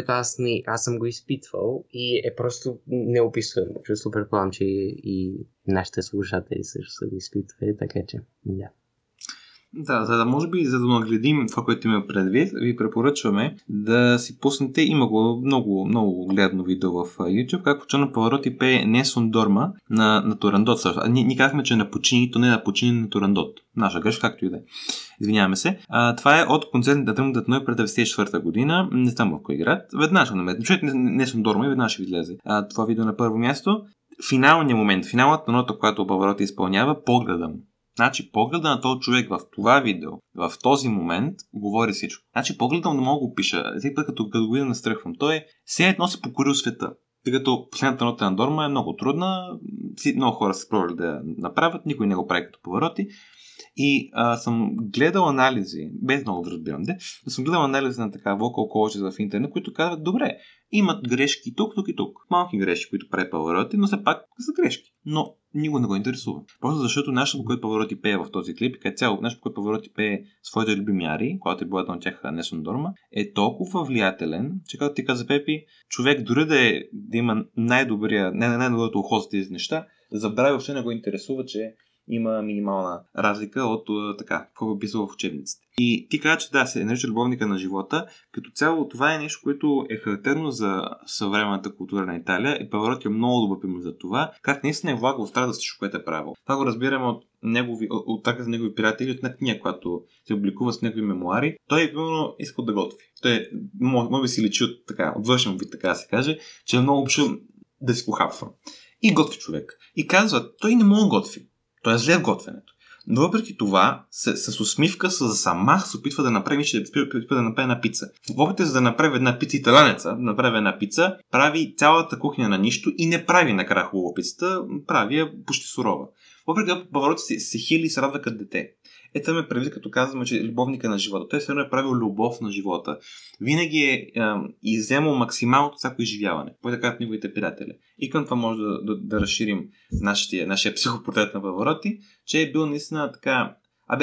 аз съм го изпитвал и е просто неописуемо. Просто предполагам, че и нашите слушатели също са го изпитвали, така че да. Да, за да може би, за да нагледим това, което има предвид, ви препоръчваме да си пуснете, има го много, много гледно видео в YouTube, как Luciano Pavarotti пее Nessun Dorma на Турандот. Ние казахме, че на Puccini, то не е на Puccini, на Турандот. Наша грешка, както и да е. Извиняваме се. Това е от концертната тръмна Датной пред 94-та година. Не знам в кой град. Веднага ще намерите. Чуете Nessun Dorma и веднага ще ви излезе. Това видео на първо място. Финалният момент, финалната нота, която Pavarotti изпълнява, погледа му. Значи погледа на този човек в това видео, в този момент, говори всичко. Значи погледа му не мога го пиша. Всеки път, като го видя, настръхвам. Той е все едно се покорил света. Тъй като последната нота на Дорма е много трудна, много хора се пробвали да я направят, никой не го прави като Pavarotti. И съм гледал анализи, без много да разбирам де, но съм гледал анализи на така vocal coaches в интернет, които казват, добре, имат грешки тук, тук и тук. Малки грешки, които прави Pavarotti, но все пак са грешки. Но никога не го интересува. Просто защото нашето, по което Pavarotti пее в този клип, и цяло нашето, по което Pavarotti пее своите любими арии, когато е била на тях Nessun Dorma, е толкова влиятелен, че както ти каза Пепи, човек дори да има най-доброто ухо за тези неща, забрави, въобще не го интересува, че има минимална разлика от така, какво е писал в учебниците. И ти каза, че да, се нарича любовника на живота. Като цяло това е нещо, което е характерно за съвременната култура на Италия и Pavarotti е много добър пример за това, как наистина е влагал страда за всичко, което е правил. Това го разбираме от така за негови приятели, от на книга, която се публикува с негови мемуари. Той е примерно искал да готви. Той може би си личи от така, от външен вид, така да се каже, че е много общо да си похапва. И готви човек. И казва, той не може да готви. Той е зле в готвенето. Но въпреки това, с усмивка, с замах се опитва да направи, че да направи една пица. В опита за да направи една пица, италянеца, да направи една пица, прави цялата кухня на нищо и не прави накрая хубава пицата, прави я почти сурова. Въпреки това, Pavarotti се хили и се радва като дете. Ето ме предвид, като казваме, че е любовника на живота. Той също е правил любов на живота. Винаги е изземал максималното всяко изживяване, което казват неговите приятели. И към това може да разширим нашия психопортрет на Pavarotti, че е бил наистина така.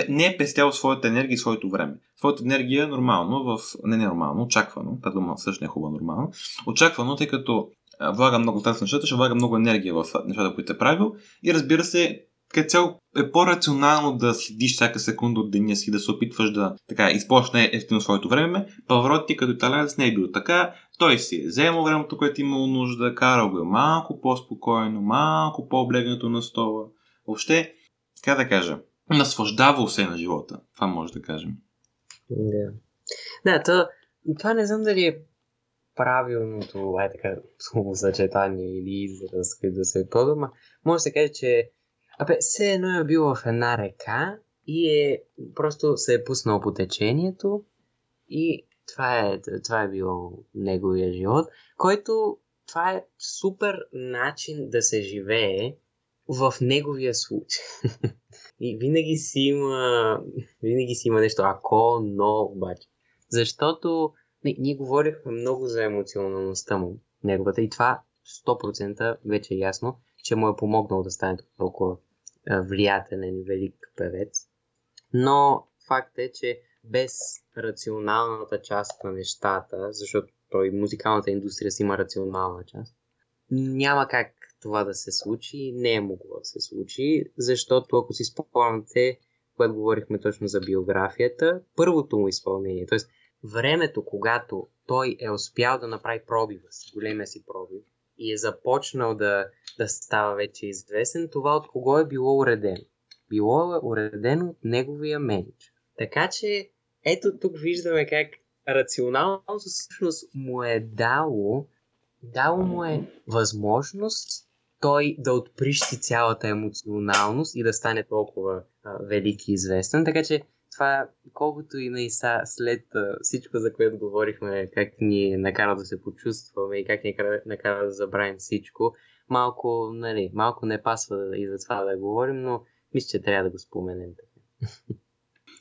Не е пестял своята енергия и своето време. Своята енергия е нормално, ненормално, очаквано. Та дума също не е хубаво нормално. Очаквано, тъй като влага много страст в нещата, ще влага много енергия в нещата, които е правил. И разбира се, като цяло е по-рационално да следиш всяка секунда от деня си, да се опитваш да използваш най-ефтино своето време. Pavarotti като италянец не е бил така. Той си е вземал времето, което е имал нужда, карал го малко по-спокойно, малко по-облегнато на стола. Въобще, така да кажа, наслаждавал се на живота. Това може да кажем. Да, това не знам дали е правилното словосъчетание или израз, който да се подобава. Може да се каже, че все едно е бил в една река и просто се е пуснал по течението и това е било неговия живот, който това е супер начин да се живее в неговия случай. И винаги си има нещо, ако, но обаче. Защото ние говорихме много за емоционалността му, неговата, и това 100% вече е ясно, че му е помогнал да стане толкова влиятелен и велик певец. Но факт е, че без рационалната част на нещата, защото той музикалната индустрия си има рационална част, няма как това да се случи, не е могло да се случи, защото ако си спомняте, когато говорихме точно за биографията, първото му изпълнение, т.е. времето, когато той е успял да направи пробива си, големия си пробив, и е започнал да става вече известен, това от кого е било уредено. Било е уредено от неговия менеджер. Така че, ето тук виждаме как рационалното всъщност му е дало му е възможност той да отприщи цялата емоционалност и да стане толкова велик и известен. Така че това, колкото и наиса след всичко, за което говорихме, как ни накара да се почувстваме и как ни накара да забравим всичко, малко, нали, малко не пасва и за това да говорим, но мисля, че трябва да го споменем.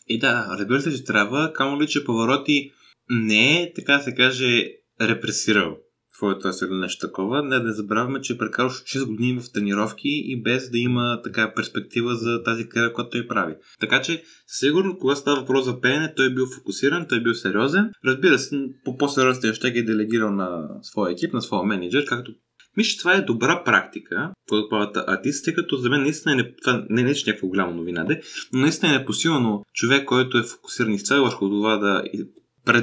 И да, разбира се, че трябва, камо ли, че Павароти не е, така се каже, репресирал твоето сега нещо такова. Не, да забравяме, че е прекарал 6 години в тренировки и без да има така перспектива за тази кариера, която той прави. Така че, сигурно, когато става въпрос за пеене, той е бил фокусиран, той е бил сериозен. Разбира се, по по-сериозни неща ги е делегирал на своя екип, на своя менеджер, както... Мисля, това е добра практика от павата артистите, като за мен наистина е не е някаква голяма новина, но наистина е непосилно човек, който е фокусиран изцяло върху това да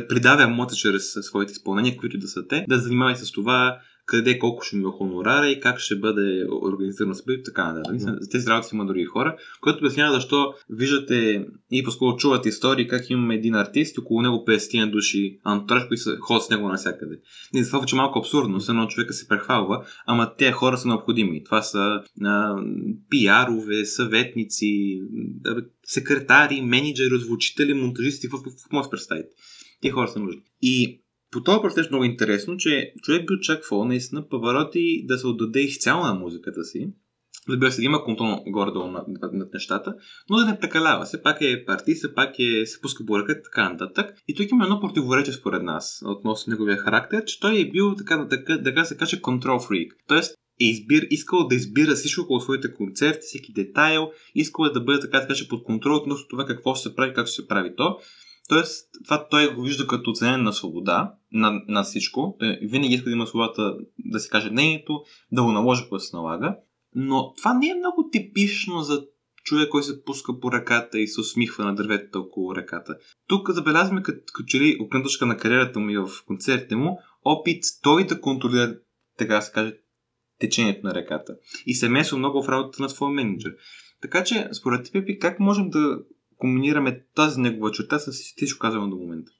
придава емоция чрез своите изпълнения, които да са те, да занимава и с това къде, колко ще ми е хонорара и как ще бъде организирано събитие, така нататък. Да. За тези работи има други хора, което обяснява защо виждате и по-скоро чувате истории как имаме един артист, около него 50 души антураж, които са ходят с него навсякъде. Не, това вече малко абсурдно, все едно човека се прехвалва, ама тези хора са необходими. Това са пиарове, съветници, секретари, менеджери, звучители, монтажисти, какво се представите. Те хора са нужни. И по това процес много интересно, че човек би очаквал наистина Павароти да се отдаде изцяло на музиката си, разбира се, да има контрол горе-долу над нещата, но да не прекалява. Все пак е артист, все пак се пуска по ръката, така нататък. И тук има едно противоречие според нас относно неговия характер, че той е бил така се каже контрол фрик. Тоест искал да избира всичко около своите концерти, всеки детайл, искал да бъде така да каже под контрол относно това какво ще се прави, как ще се прави то. Тоест, това той го вижда като оценен на свобода, на всичко. Той винаги иска да има свободата да си каже мнението, да го наложи, което се налага. Но това не е много типично за човек, който се пуска по ръката и се усмихва на дърветата около ръката. Тук забелязваме, като че ли окна точка на кариерата му и в концертите му, опит той да контролира, така да се каже, течението на ръката. И се месва много в работата на своя менеджер. Така че, според теб, как можем да комбинираме тази негова черта с всичко казвам до момента?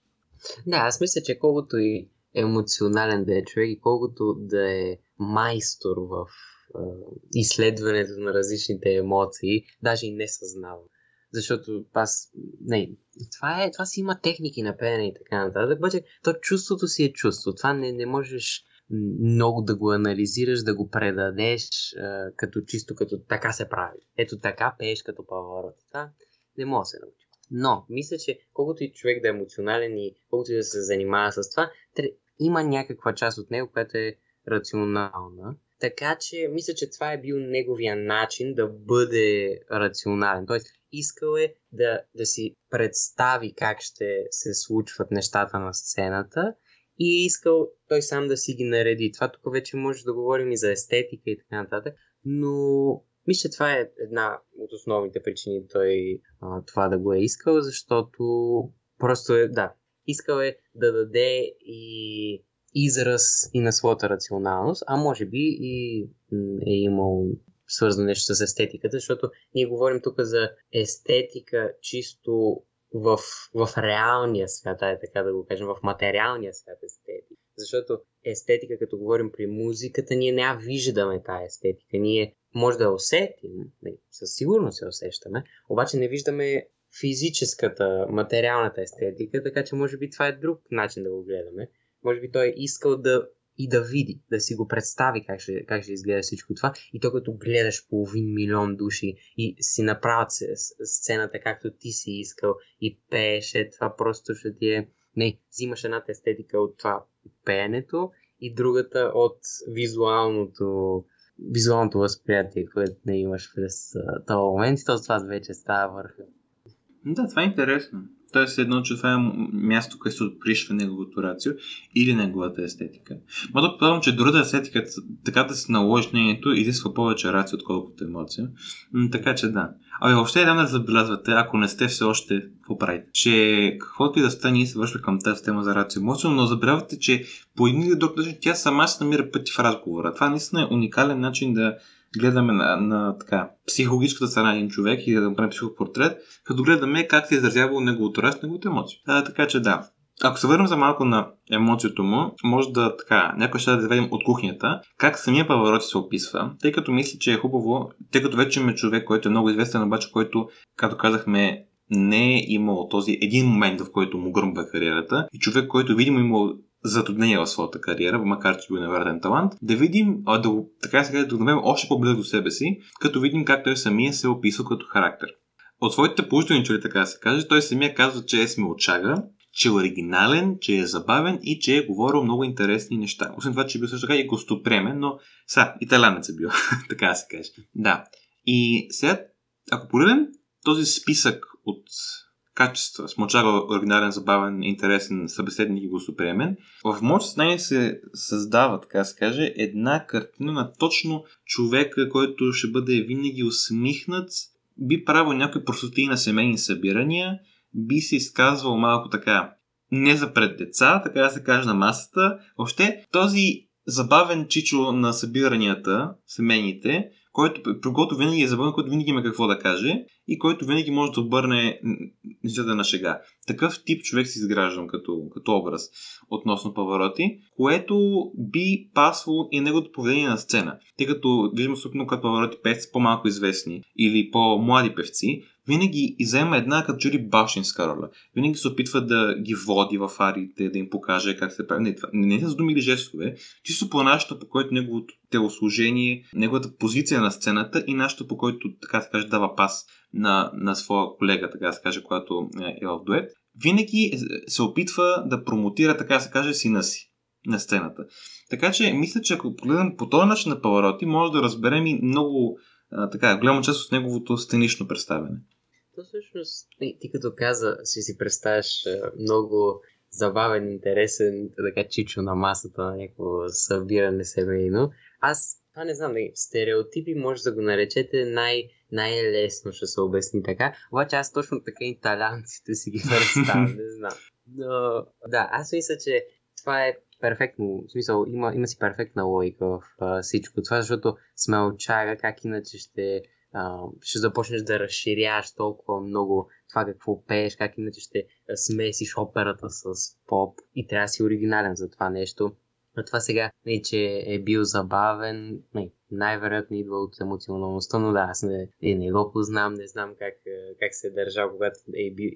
Да, аз мисля, че колкото и емоционален да е човек и колкото да е майстор в изследването на различните емоции, даже и не съзнавам. Защото аз... Не, това си има техники на пеене и така нататък, бъде, то чувството си е чувство. Това не можеш много да го анализираш, да го предадеш като чисто, като така се прави. Ето така пееш като Павароти. Не мога да се научи. Но, мисля, че колкото и човек да е емоционален и колкото и да се занимава с това, има някаква част от него, която е рационална. Така че, мисля, че това е бил неговия начин да бъде рационален. Тоест, искал е да си представи как ще се случват нещата на сцената и е искал той сам да си ги нареди. Това тук вече може да говорим и за естетика и така нататък, но... Мисля, че това е една от основните причини той това да го е искал, защото просто е, да, искал е да даде и израз и на своята рационалност, а може би и е имал свързано нещо с естетиката, защото ние говорим тук за естетика чисто в реалния свят, а е така да го кажем, в материалния свят естетика. Защото естетика, като говорим при музиката, ние не виждаме тая естетика, ние може да усетим, със сигурност се усещаме, обаче не виждаме физическата, материалната естетика, така че може би това е друг начин да го гледаме. Може би той е искал да види, да си го представи как ще изгледа всичко това. И то като гледаш 500,000 души и си направят сцената както ти си искал и пееше, това просто ще ти е... Не, взимаш едната естетика от това пеенето и другата от визуалното възприятие, което не имаш през този момент, и това вече става върха. Да, това е интересно. Тоест едно, че това е място, където се отпришва неговото рацио или неговата естетика. Ма да подавам, че другата естетика, така да се наложи нението, изисква повече рацио, отколкото емоция. Така че да. Абе, въобще е да забелязвате, ако не сте все още, какво правите, че каквото и да стане и се вършва към тази тема за рацио емоция, но забелявате, че по един или друг начин тя сама се намира пъти в разговора. Това наистина е уникален начин да гледаме на така, психологическата страна на един човек и да направим психопортрет, като гледаме как се изразява неговото раз, неговите емоции. Така че да. Ако се върнем за малко на емоцията му, може да така, някой ще да заведем от кухнята, как самия Павароти се описва, тъй като мисля, че е хубаво, тъй като вече има човек, който е много известен, обаче който, както казахме, не е имал този един момент, в който му гръмва кариерата и човек, който видимо имал затруднение в своята кариера, макар че бил невероятен талант, да видим, да намерим още по-близо до себе си, като видим как той самия се е описал като характер. От своите положителни чули, така да се каже, той самия казва, че е смилчага, че е оригинален, че е забавен и че е говорил много интересни неща. Освен това, че е бил също така и гостоприемен, но са, италянец е бил, така да се каже. Да. И сега, ако погледнем този списък от качества, смълчага, оригинален, забавен, интересен, събеседник и гостоприемен, в моето съзнание се създава, така да се каже, една картина на точно човека, който ще бъде винаги усмихнат, би правил някои простоти на семейни събирания, би се изказвал малко така не за пред деца, така да се каже, на масата. Въобще този забавен чичо на събиранията, семейните, който винаги е забавен, който винаги има какво да каже и който винаги може да обърне нещата на шега. Такъв тип човек се изграждам като образ относно Павароти, което би пасвало и неговото поведение на сцена. Тъй като виждаме съответно като Павароти певци по-малко известни или по-млади певци, винаги изема една като чури бащинска роля. Винаги се опитва да ги води в арите, да им покаже как се прави. Не с думи или жестове, чисто по нашата, по който неговото телосложение, неговата позиция на сцената и нашата, по който, така да се каже, дава пас на своя колега, така да се каже, която е в дует. Винаги се опитва да промотира, така да се каже, сина си на сцената. Така че, мисля, че ако погледнем по този начин на Павароти, може да разберем и много голяма част от неговото сценично представяне. То всъщност, ти като каза, ще си представяш много забавен, интересен, така чичо на масата на някакво събиране семейно. Аз, това не знам, стереотипи може да го наречете най-лесно ще се обясни така, обаче аз точно така и таланците си ги представям, не знам. Но, да, аз мисля, че това е перфектно, в смисъл, има си перфектна логика в всичко това, защото смелчага, как иначе ще започнеш да разширяваш толкова много това какво пееш, как иначе ще смесиш операта с поп и трябва да си оригинален за това нещо. Но това сега не, че е бил забавен, най-вероятно идва от емоционалността, но да, аз не го познам, не знам как се е държал, когато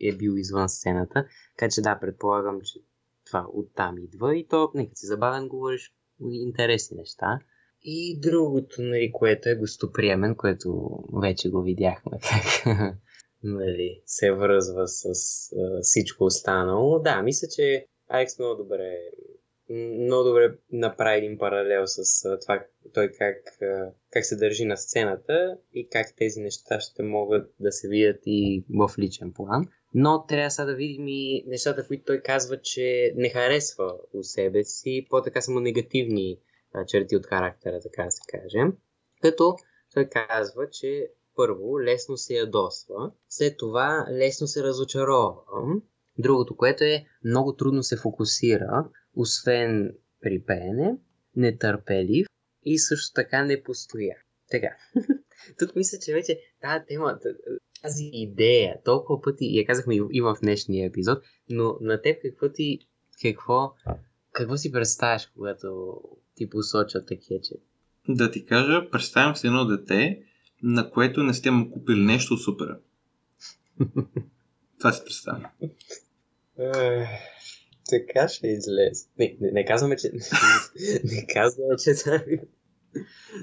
е бил извън сцената. Така че да, предполагам, че това оттам идва и то, като си забавен, говориш интересни неща. И другото, което е гостоприемен, което вече го видяхме как се връзва с всичко останало. Да, мисля, че Алекс много добре направи един паралел с това той как се държи на сцената и как тези неща ще могат да се видят и в личен план. Но трябва сега да видим и нещата, които той казва, че не харесва у себе си, по-така само негативни черти от характера, така да се кажем. Като той казва, че първо лесно се ядосва, след това лесно се разочарова. Другото, което е много трудно се фокусира, освен при пеене, нетърпелив и също така непостоя. Така. Тук мисля, че вече тази тема, тази идея, толкова пъти я казахме и в днешния епизод, но на теб какво си представяш, когато ти посоча такива, че... Да ти кажа, представям си едно дете, на което не сте му купили нещо супер. Това си представям. Така ще излезе. Не казваме, че...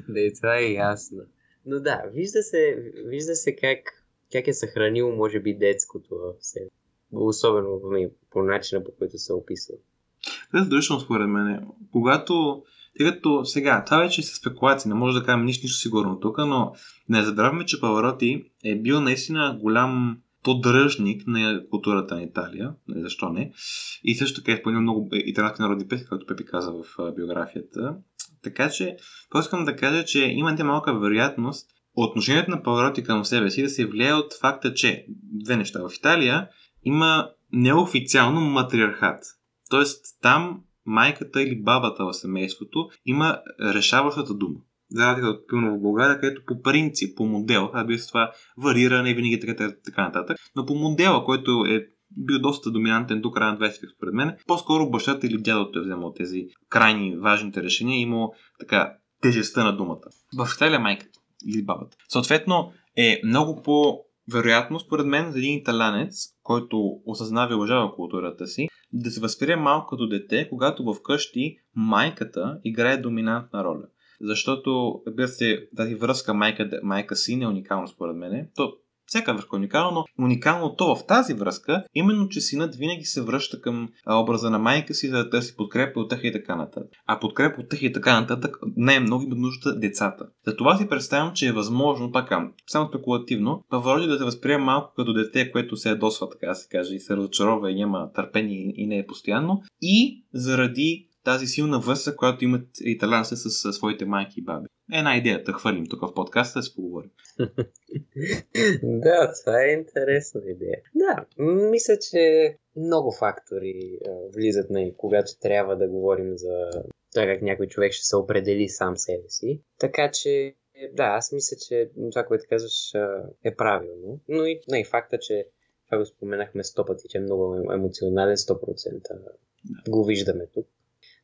Да, и това е ясно. Но да, вижда се как е съхранило, може би, детското в себе. Особено по начина, по който се описва. Задължително, според мен. Тъй като сега, това вече е с спекулации, не може да кажем нищо сигурно тук, но не забравяме, че Павароти е бил наистина голям поддръжник на културата на Италия, защо не, и също така е изпълнил много италиански народни песни, както Пепи каза в биографията. Така че, искам да кажа, че има малка вероятност отношението на Павароти към себе си да се влияе от факта, че две неща. В Италия има неофициално матриархат. Тоест там майката или бабата в семейството има решаващата дума. За разлика от пилно в България, където по принцип, по модел, а без това вариране винаги така нататък, но по модела, който е бил доста доминантен до края на 20 век според мен, по-скоро бащата или дядото е вземал тези крайни важните решения и имало така тежестта на думата. В Италия майката или бабата. Съответно е много по Вероятно, според мен, за един италянец, който осъзнава и уважава културата си, да се възприема малко като дете, когато вкъщи майката играе доминантна роля. Защото, разбира се, тази връзка майка-син е уникална според мен. То всяка връзка е уникална, но уникалното в тази връзка, именно че синът винаги се връща към образа на майка си, за да търси подкрепа от тях и така нататък. А подкрепа от тях и така нататък най-много имат нужда децата. Затова си представям, че е възможно, само спекулативно, Павроди да се възприема малко като дете, което се ядосва, така да се каже, и се разочарова и няма търпение и не е постоянно. И заради тази силна връзка, която имат италянци с своите майки и баби. Една идея да хвърлим тук в подкаста, да си поговорим. Да, това е интересна идея. Да, мисля, че много фактори влизат на и когато трябва да говорим за това как някой човек ще се определи сам себе си. Така че, да, аз мисля, че това, което казваш, е правилно. Но и факта, че това го споменахме 100 пъти, че е много емоционален, 100% го виждаме тук.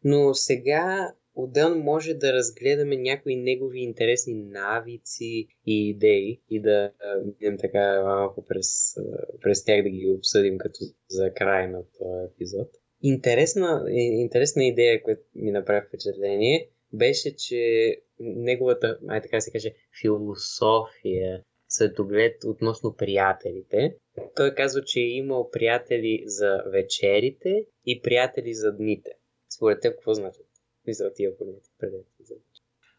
Но сега отделно може да разгледаме някои негови интересни навици и идеи и да видим така малко през тях да ги обсъдим като за край на този епизод. Интересна идея, която ми направи впечатление, беше, че неговата, така се каже, философия, светоглед относно приятелите. Той казва, че е имал приятели за вечерите и приятели за дните. Според теб, какво значи? Мисля, тия погледите преди.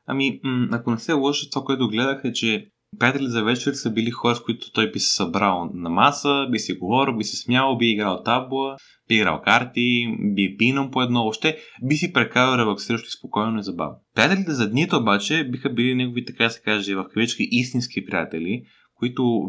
Ами, ако не се лъжа, това, което гледах е, че приятели за вечер са били хора, с които той би се събрал на маса, би си говорил, би се смял, би играл табла, би играл карти, би пинал по едно, още би си прекарал релаксиращо и спокойно и забавно. Приятелите за дните обаче биха били негови, така се каже, в кавички истински приятели, на които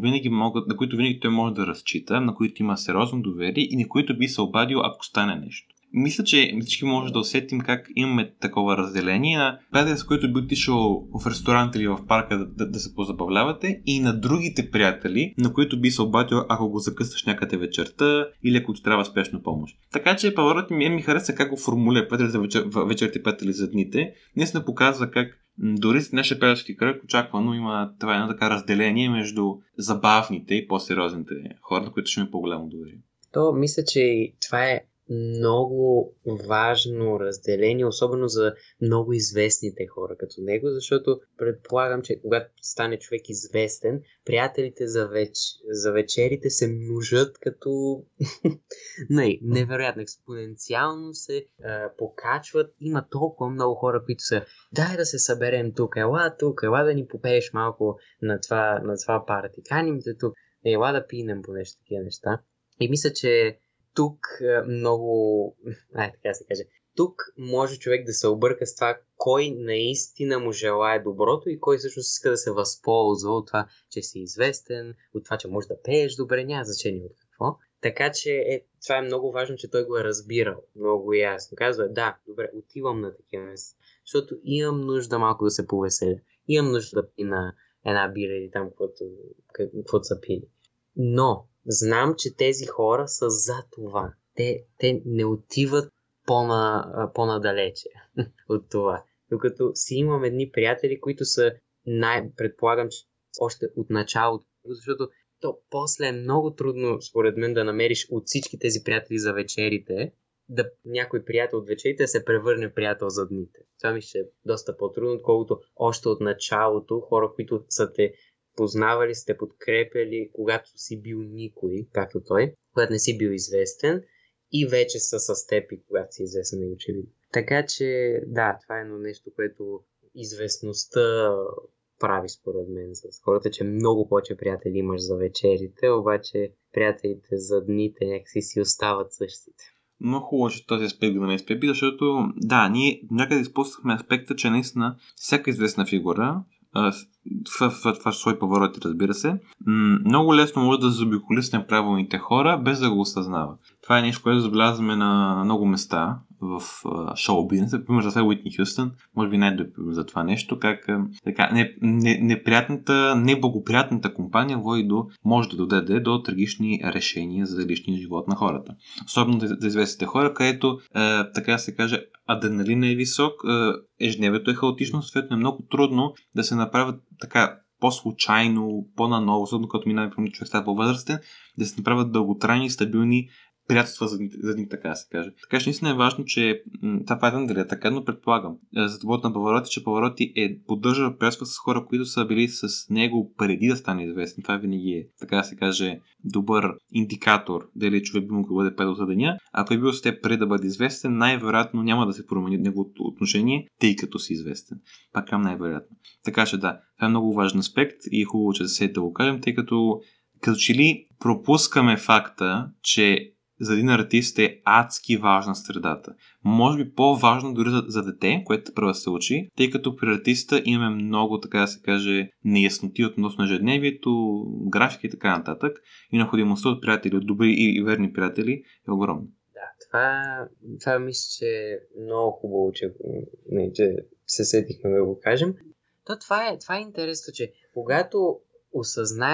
винаги той може да разчита, на които има сериозно доверие и на които би се обадил, ако стане нещо. Мисля, че всички може да усетим как имаме такова разделение на приятели, с които би отишъл в ресторант или в парка да се позабавлявате, и на другите приятели, на които би се обадил, ако го закъсваш някъде вечерта или ако ти трябва спешна помощ. Така че Павароти ми хареса как го формулира приятели за вечерите, приятели за дните. Днес не показва как дори с нашия приятелски кръг очаквано има това едно така разделение между забавните и по-сериозните хора, които ще има по-голямо доверие. То мисля, че това е много важно разделение, особено за много известните хора като него, защото предполагам, че когато стане човек известен, приятелите за вечерите се множат като невероятно, експоненциално се покачват. Има толкова много хора, които са: дай да се съберем тук, ела да ни попееш малко на това парти, каним те тук, ела да пинем по нещо, такива неща. И мисля, че тук много, така се каже, тук може човек да се обърка с това кой наистина му желае доброто и кой всъщност иска да се възползва от това, че си известен, от това, че можеш да пееш добре, няма значение от какво. Така че това е много важно, че той го е разбирал много ясно. Казва, да, добре, отивам на такива места, защото имам нужда малко да се повеселя, имам нужда да пина една бира или там каквото са пили. Но знам, че тези хора са за това. Те не отиват по-надалече от това. Докато си имам едни приятели, които са предполагам, че още от началото, защото то после е много трудно, според мен, да намериш от всички тези приятели за вечерите, да някой приятел от вечерите се превърне в приятел за дните. Това ми ще е доста по-трудно, отколкото още от началото хора, които са те познавали, сте подкрепяли, когато си бил никой, както той, когато не си бил известен, и вече са с теб, и когато си известен, и очевидно. Така че, да, това е едно нещо, което известността прави според мен с хората, че много повече приятели имаш за вечерите, обаче приятелите за дните някакси си остават същите. Много хубаво, че този аспект го изпипи, защото, да, ние някъде изпуснахме аспекта, че наистина всяка известна фигура в свои Павароти, разбира се, много лесно може да заобиколисне правилните хора, без да го осъзнава. Това е нещо, което забелязваме на много места в шоу-бизнеса. Например, за Уитни Хюстън, може би най-добре за това нещо, как така, неблагоприятната компания може да доведе до трагични решения за личния живот на хората. Особено за известните хора, където, така се каже, адреналинът е висок, ежедневието е хаотично, съответно е много трудно да се направят така по-случайно, по-наново, особено като минава човек става по-възрастен, да се направят дълготрайни, стабилни приятелства за дни, така да се каже. Така че наистина е важно, че това е дали така, но предполагам за това на Павароти, че Павароти е поддържал приятелства с хора, които са били с него преди да стане известен. Това винаги е, така да се каже, добър индикатор дали човек би могъл да бъде предал за деня. Ако е бил с теб преди да бъде известен, най-вероятно няма да се промени неговото отношение, тъй като си известен. Пак към най-вероятно. Така че да, това е много важен аспект и е хубаво, че се да го кажем, тъй като че ли пропускаме факта, че за един артист е адски важна средата. Може би по-важно дори за дете, което първо се учи, тъй като при артиста имаме много, така да се каже, неясноти относно ежедневието, графики и така нататък. И необходимостта от приятели, от добри и верни приятели е огромна. Да, това мисля, че е много хубаво, че се сетихме да го кажем. То това е интересно, че когато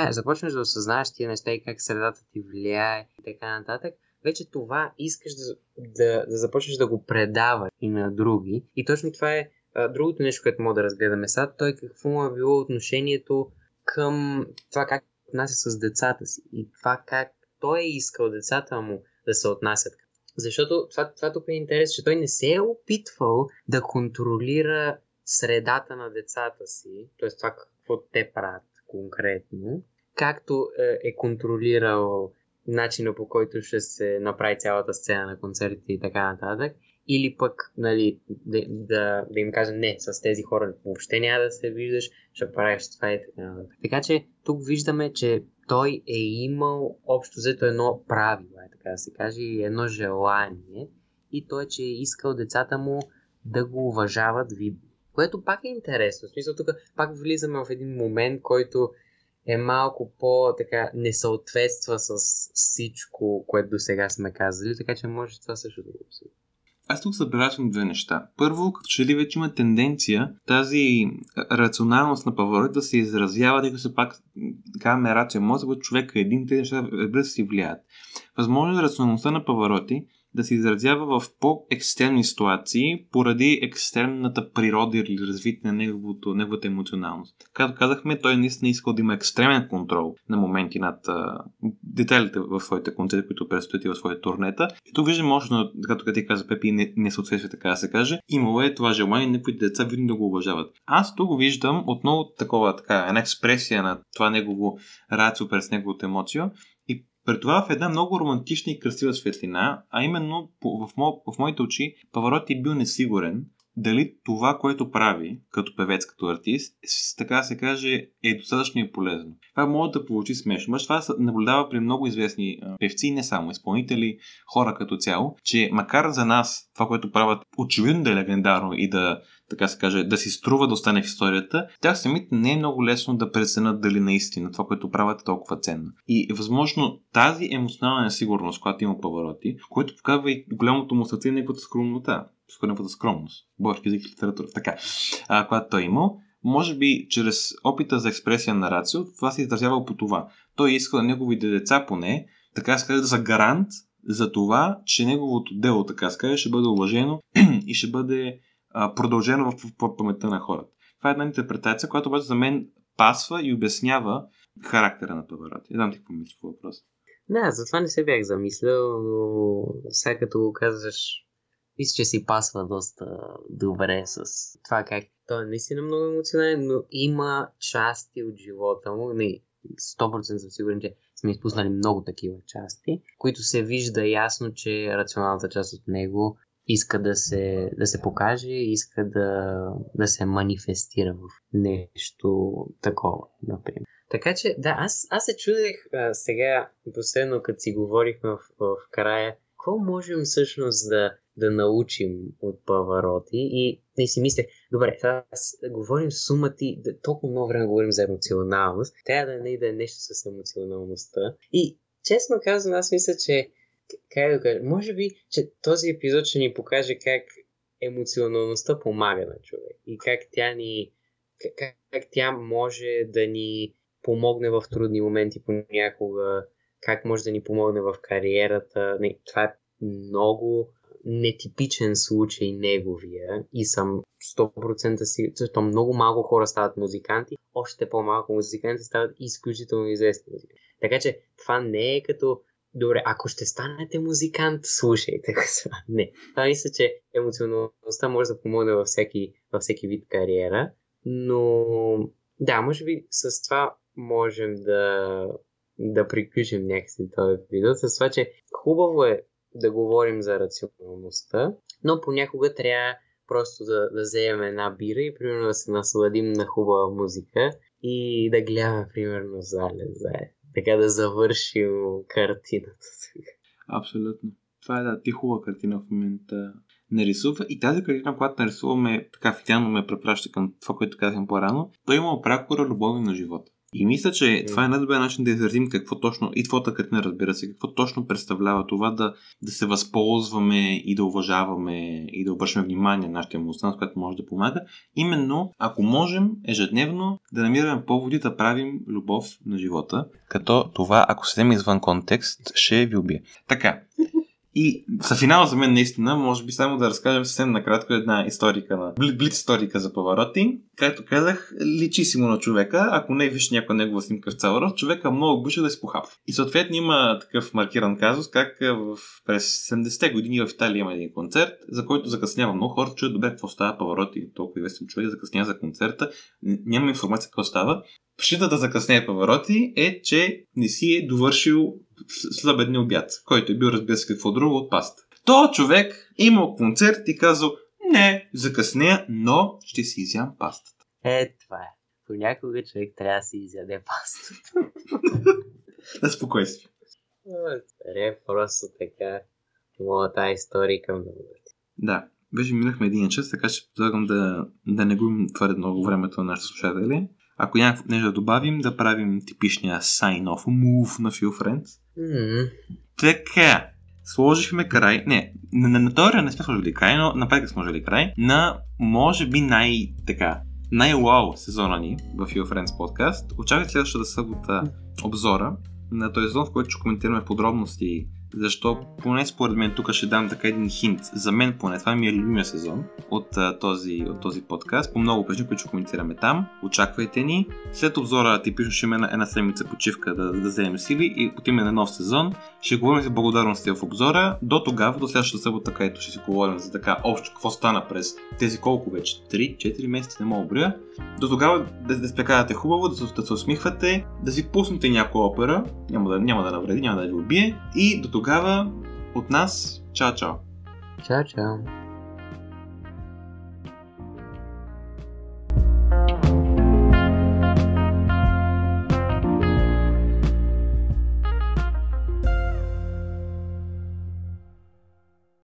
започнеш да осъзнаеш тия неща и как средата ти влияе и така нататък, вече това искаш да започнеш да го предаваш и на други. И точно това е другото нещо, което мога да разгледаме сега. Той какво му е било отношението към това как отнася с децата си и това как той е искал децата му да се отнасят. Защото това тук е интересно, че той не се е опитвал да контролира средата на децата си, т.е. това какво те правят конкретно, както е контролирал начина, по който ще се направи цялата сцена на концертите и така нататък. Или пък, нали, да им кажа, не, с тези хора въобще няма да се виждаш, ще правиш това и така нататък. Така че тук виждаме, че той е имал общо взето едно правило, така да се каже, едно желание. И той, че е искал децата му да го уважават, което пак е интересно. В смисъл, тук пак влизаме в един момент, който е малко по-така несъответства с всичко, което до сега сме казали, така че може това също да го обсъдим. Аз тук забелязвам две неща. Първо, като че ли вече има тенденция тази рационалност на Павароти да се изразява, тъй като се пак казваме рацио мозък, човек е един, тези неща да си влияят. Възможно е рационалността на Павароти да се изразява в по-екстерни ситуации поради екстерната природа или развитие на неговата емоционалност. Както казахме, той наистина искал да има екстремен контрол на моменти над детайлите в своите концерти, които предстоят и в своите турнета. И тук виждаме още, както ти каза Пепи, не съответства, така да се каже. Имало е това желание някои деца видно да го уважават. Аз тук виждам отново така една експресия на това негово рацио през неговото емоция. При това в една много романтична и красива светлина, а именно в моите очи Павароти е бил несигурен дали това, което прави като певец, като артист, така се каже, е достатъчно и полезно. Това може да получи смешно. Това се наблюдава при много известни певци, не само изпълнители, хора като цяло, че макар за нас това, което правят, очевидно да е легендарно и да, така се каже, да си струва да остане в историята, тях самите не е много лесно да преценят дали наистина това, което правят, е толкова ценно. И е възможно тази емоционална несигурност, която има Павароти, което показва и голямото му сърце и неговата скромнота, скорната скромност, български език и литература, така, когато той е имал, може би чрез опита за експресия на рацио, това се изразява по това. Той е искал неговите деца поне, така се каже, да са гарант за това, че неговото дело, така се каже, ще бъде уважено и ще бъде продължено в паметта на хората. Това е една интерпретация, която обаче за мен пасва и обяснява характера на Павароти. Дам ти какво мисля по въпроса. Да, затова не се бях замислял, но сега като го казваш, мисля, че си пасва доста добре с това как той е наистина много емоционален, но има части от живота му, не, 100% съм сигурен, че сме изпуснали много такива части, които се вижда ясно, че рационалната част от него иска да се покаже, иска да се манифестира в нещо такова, например. Така че, да, аз се чудех сега, последно, като си говорихме в края, какво можем всъщност да научим от Павароти и не си мисля, добре, аз говорим сумати, толкова много време говорим за емоционалност, трябва да е нещо с емоционалността и честно казвам, аз мисля, че може би, че този епизод ще ни покаже как емоционалността помага на човек и как тя може да ни помогне в трудни моменти понякога, как може да ни помогне в кариерата. Не, това е много нетипичен случай неговия и съм 100% сигурен, защото много малко хора стават музиканти, още по-малко музиканти стават изключително известни музиканти. Така че това не е като, добре, ако ще станете музикант, слушайте го сега. Не. Това мисля, че емоционалността може да помогне във всеки вид кариера, но да, може би с това можем да приключим някакси този видео, с това, че хубаво е да говорим за рационалността, но понякога трябва просто да вземем една бира и примерно да се насладим на хубава музика и да гледаме примерно залезае. Така да завършим картината сега. Абсолютно. Това е ти хубава картина в момента нарисува. И тази картина, която нарисуваме, така официално ме препраща към това, което казахме по-рано, той има прякора любов на живота. И мисля, че това е най-добрият начин да изразим какво точно, и твоята картина, разбира се, какво точно представлява това да се възползваме и да уважаваме и да обръщаме внимание на нашата емоционалност, която може да помага. Именно, ако можем ежедневно да намираме поводи да правим любов на живота, като това, ако седем извън контекст, ще ви убие. Така. И за финал за мен наистина, може би само да разкажем съвсем накратко една историка на блиц-историка за Павароти. Както казах, личи си му на човека, ако не виж някаква негова снимка в цял рост, човека много обича да се похапва. И съответно има такъв маркиран казус, как през 70-те години в Италия има един концерт, за който закъснява много хората, чуят добре какво става Павароти, толкова известен човек, закъснява за концерта, няма информация какво става. Причината да закъснее Павароти е, че не си е довършил следобедния обяд, който е бил, разбира се, какво друго от паста. То човек имал концерт и казал, не, закъснея, но ще си изям пастата. Това е. Понякога човек трябва да си изяде пастата. Да спокой си. Е просто така. Мога тази история към да бъде. Да. Вече минахме един час, така че предлагам да не губим твърде много времето на нашите слушатели. Ако някакво нещо да добавим, да правим типичния sign-off move на Few Friends. Така, сложихме край. Не, на теория не сме сложили край, но на практика сме сложили край. На, може би, най-уау сезона ни в Few Friends подкаст. Очаквайте следващата събота обзора на този сезон, в който ще коментираме подробности. Защо поне според мен тук ще дам така един хинт. За мен поне това ми е любимия сезон от този подкаст. По много причини, които ще коментираме там. Очаквайте ни. След обзора типично ще има една седмица почивка да вземем сили и отиваме на нов сезон. Ще говорим за благодарности в обзора. До тогава, до следващата събота, където ще си говорим за така общо какво стана през тези колко вече 3-4 месеца, не мога броя. До тогава да спекарате хубаво, да се усмихвате, да си пуснете някоя опера. Няма да навреди, няма да ви убие. И до тогава от нас, чао-чао! Чао-чао!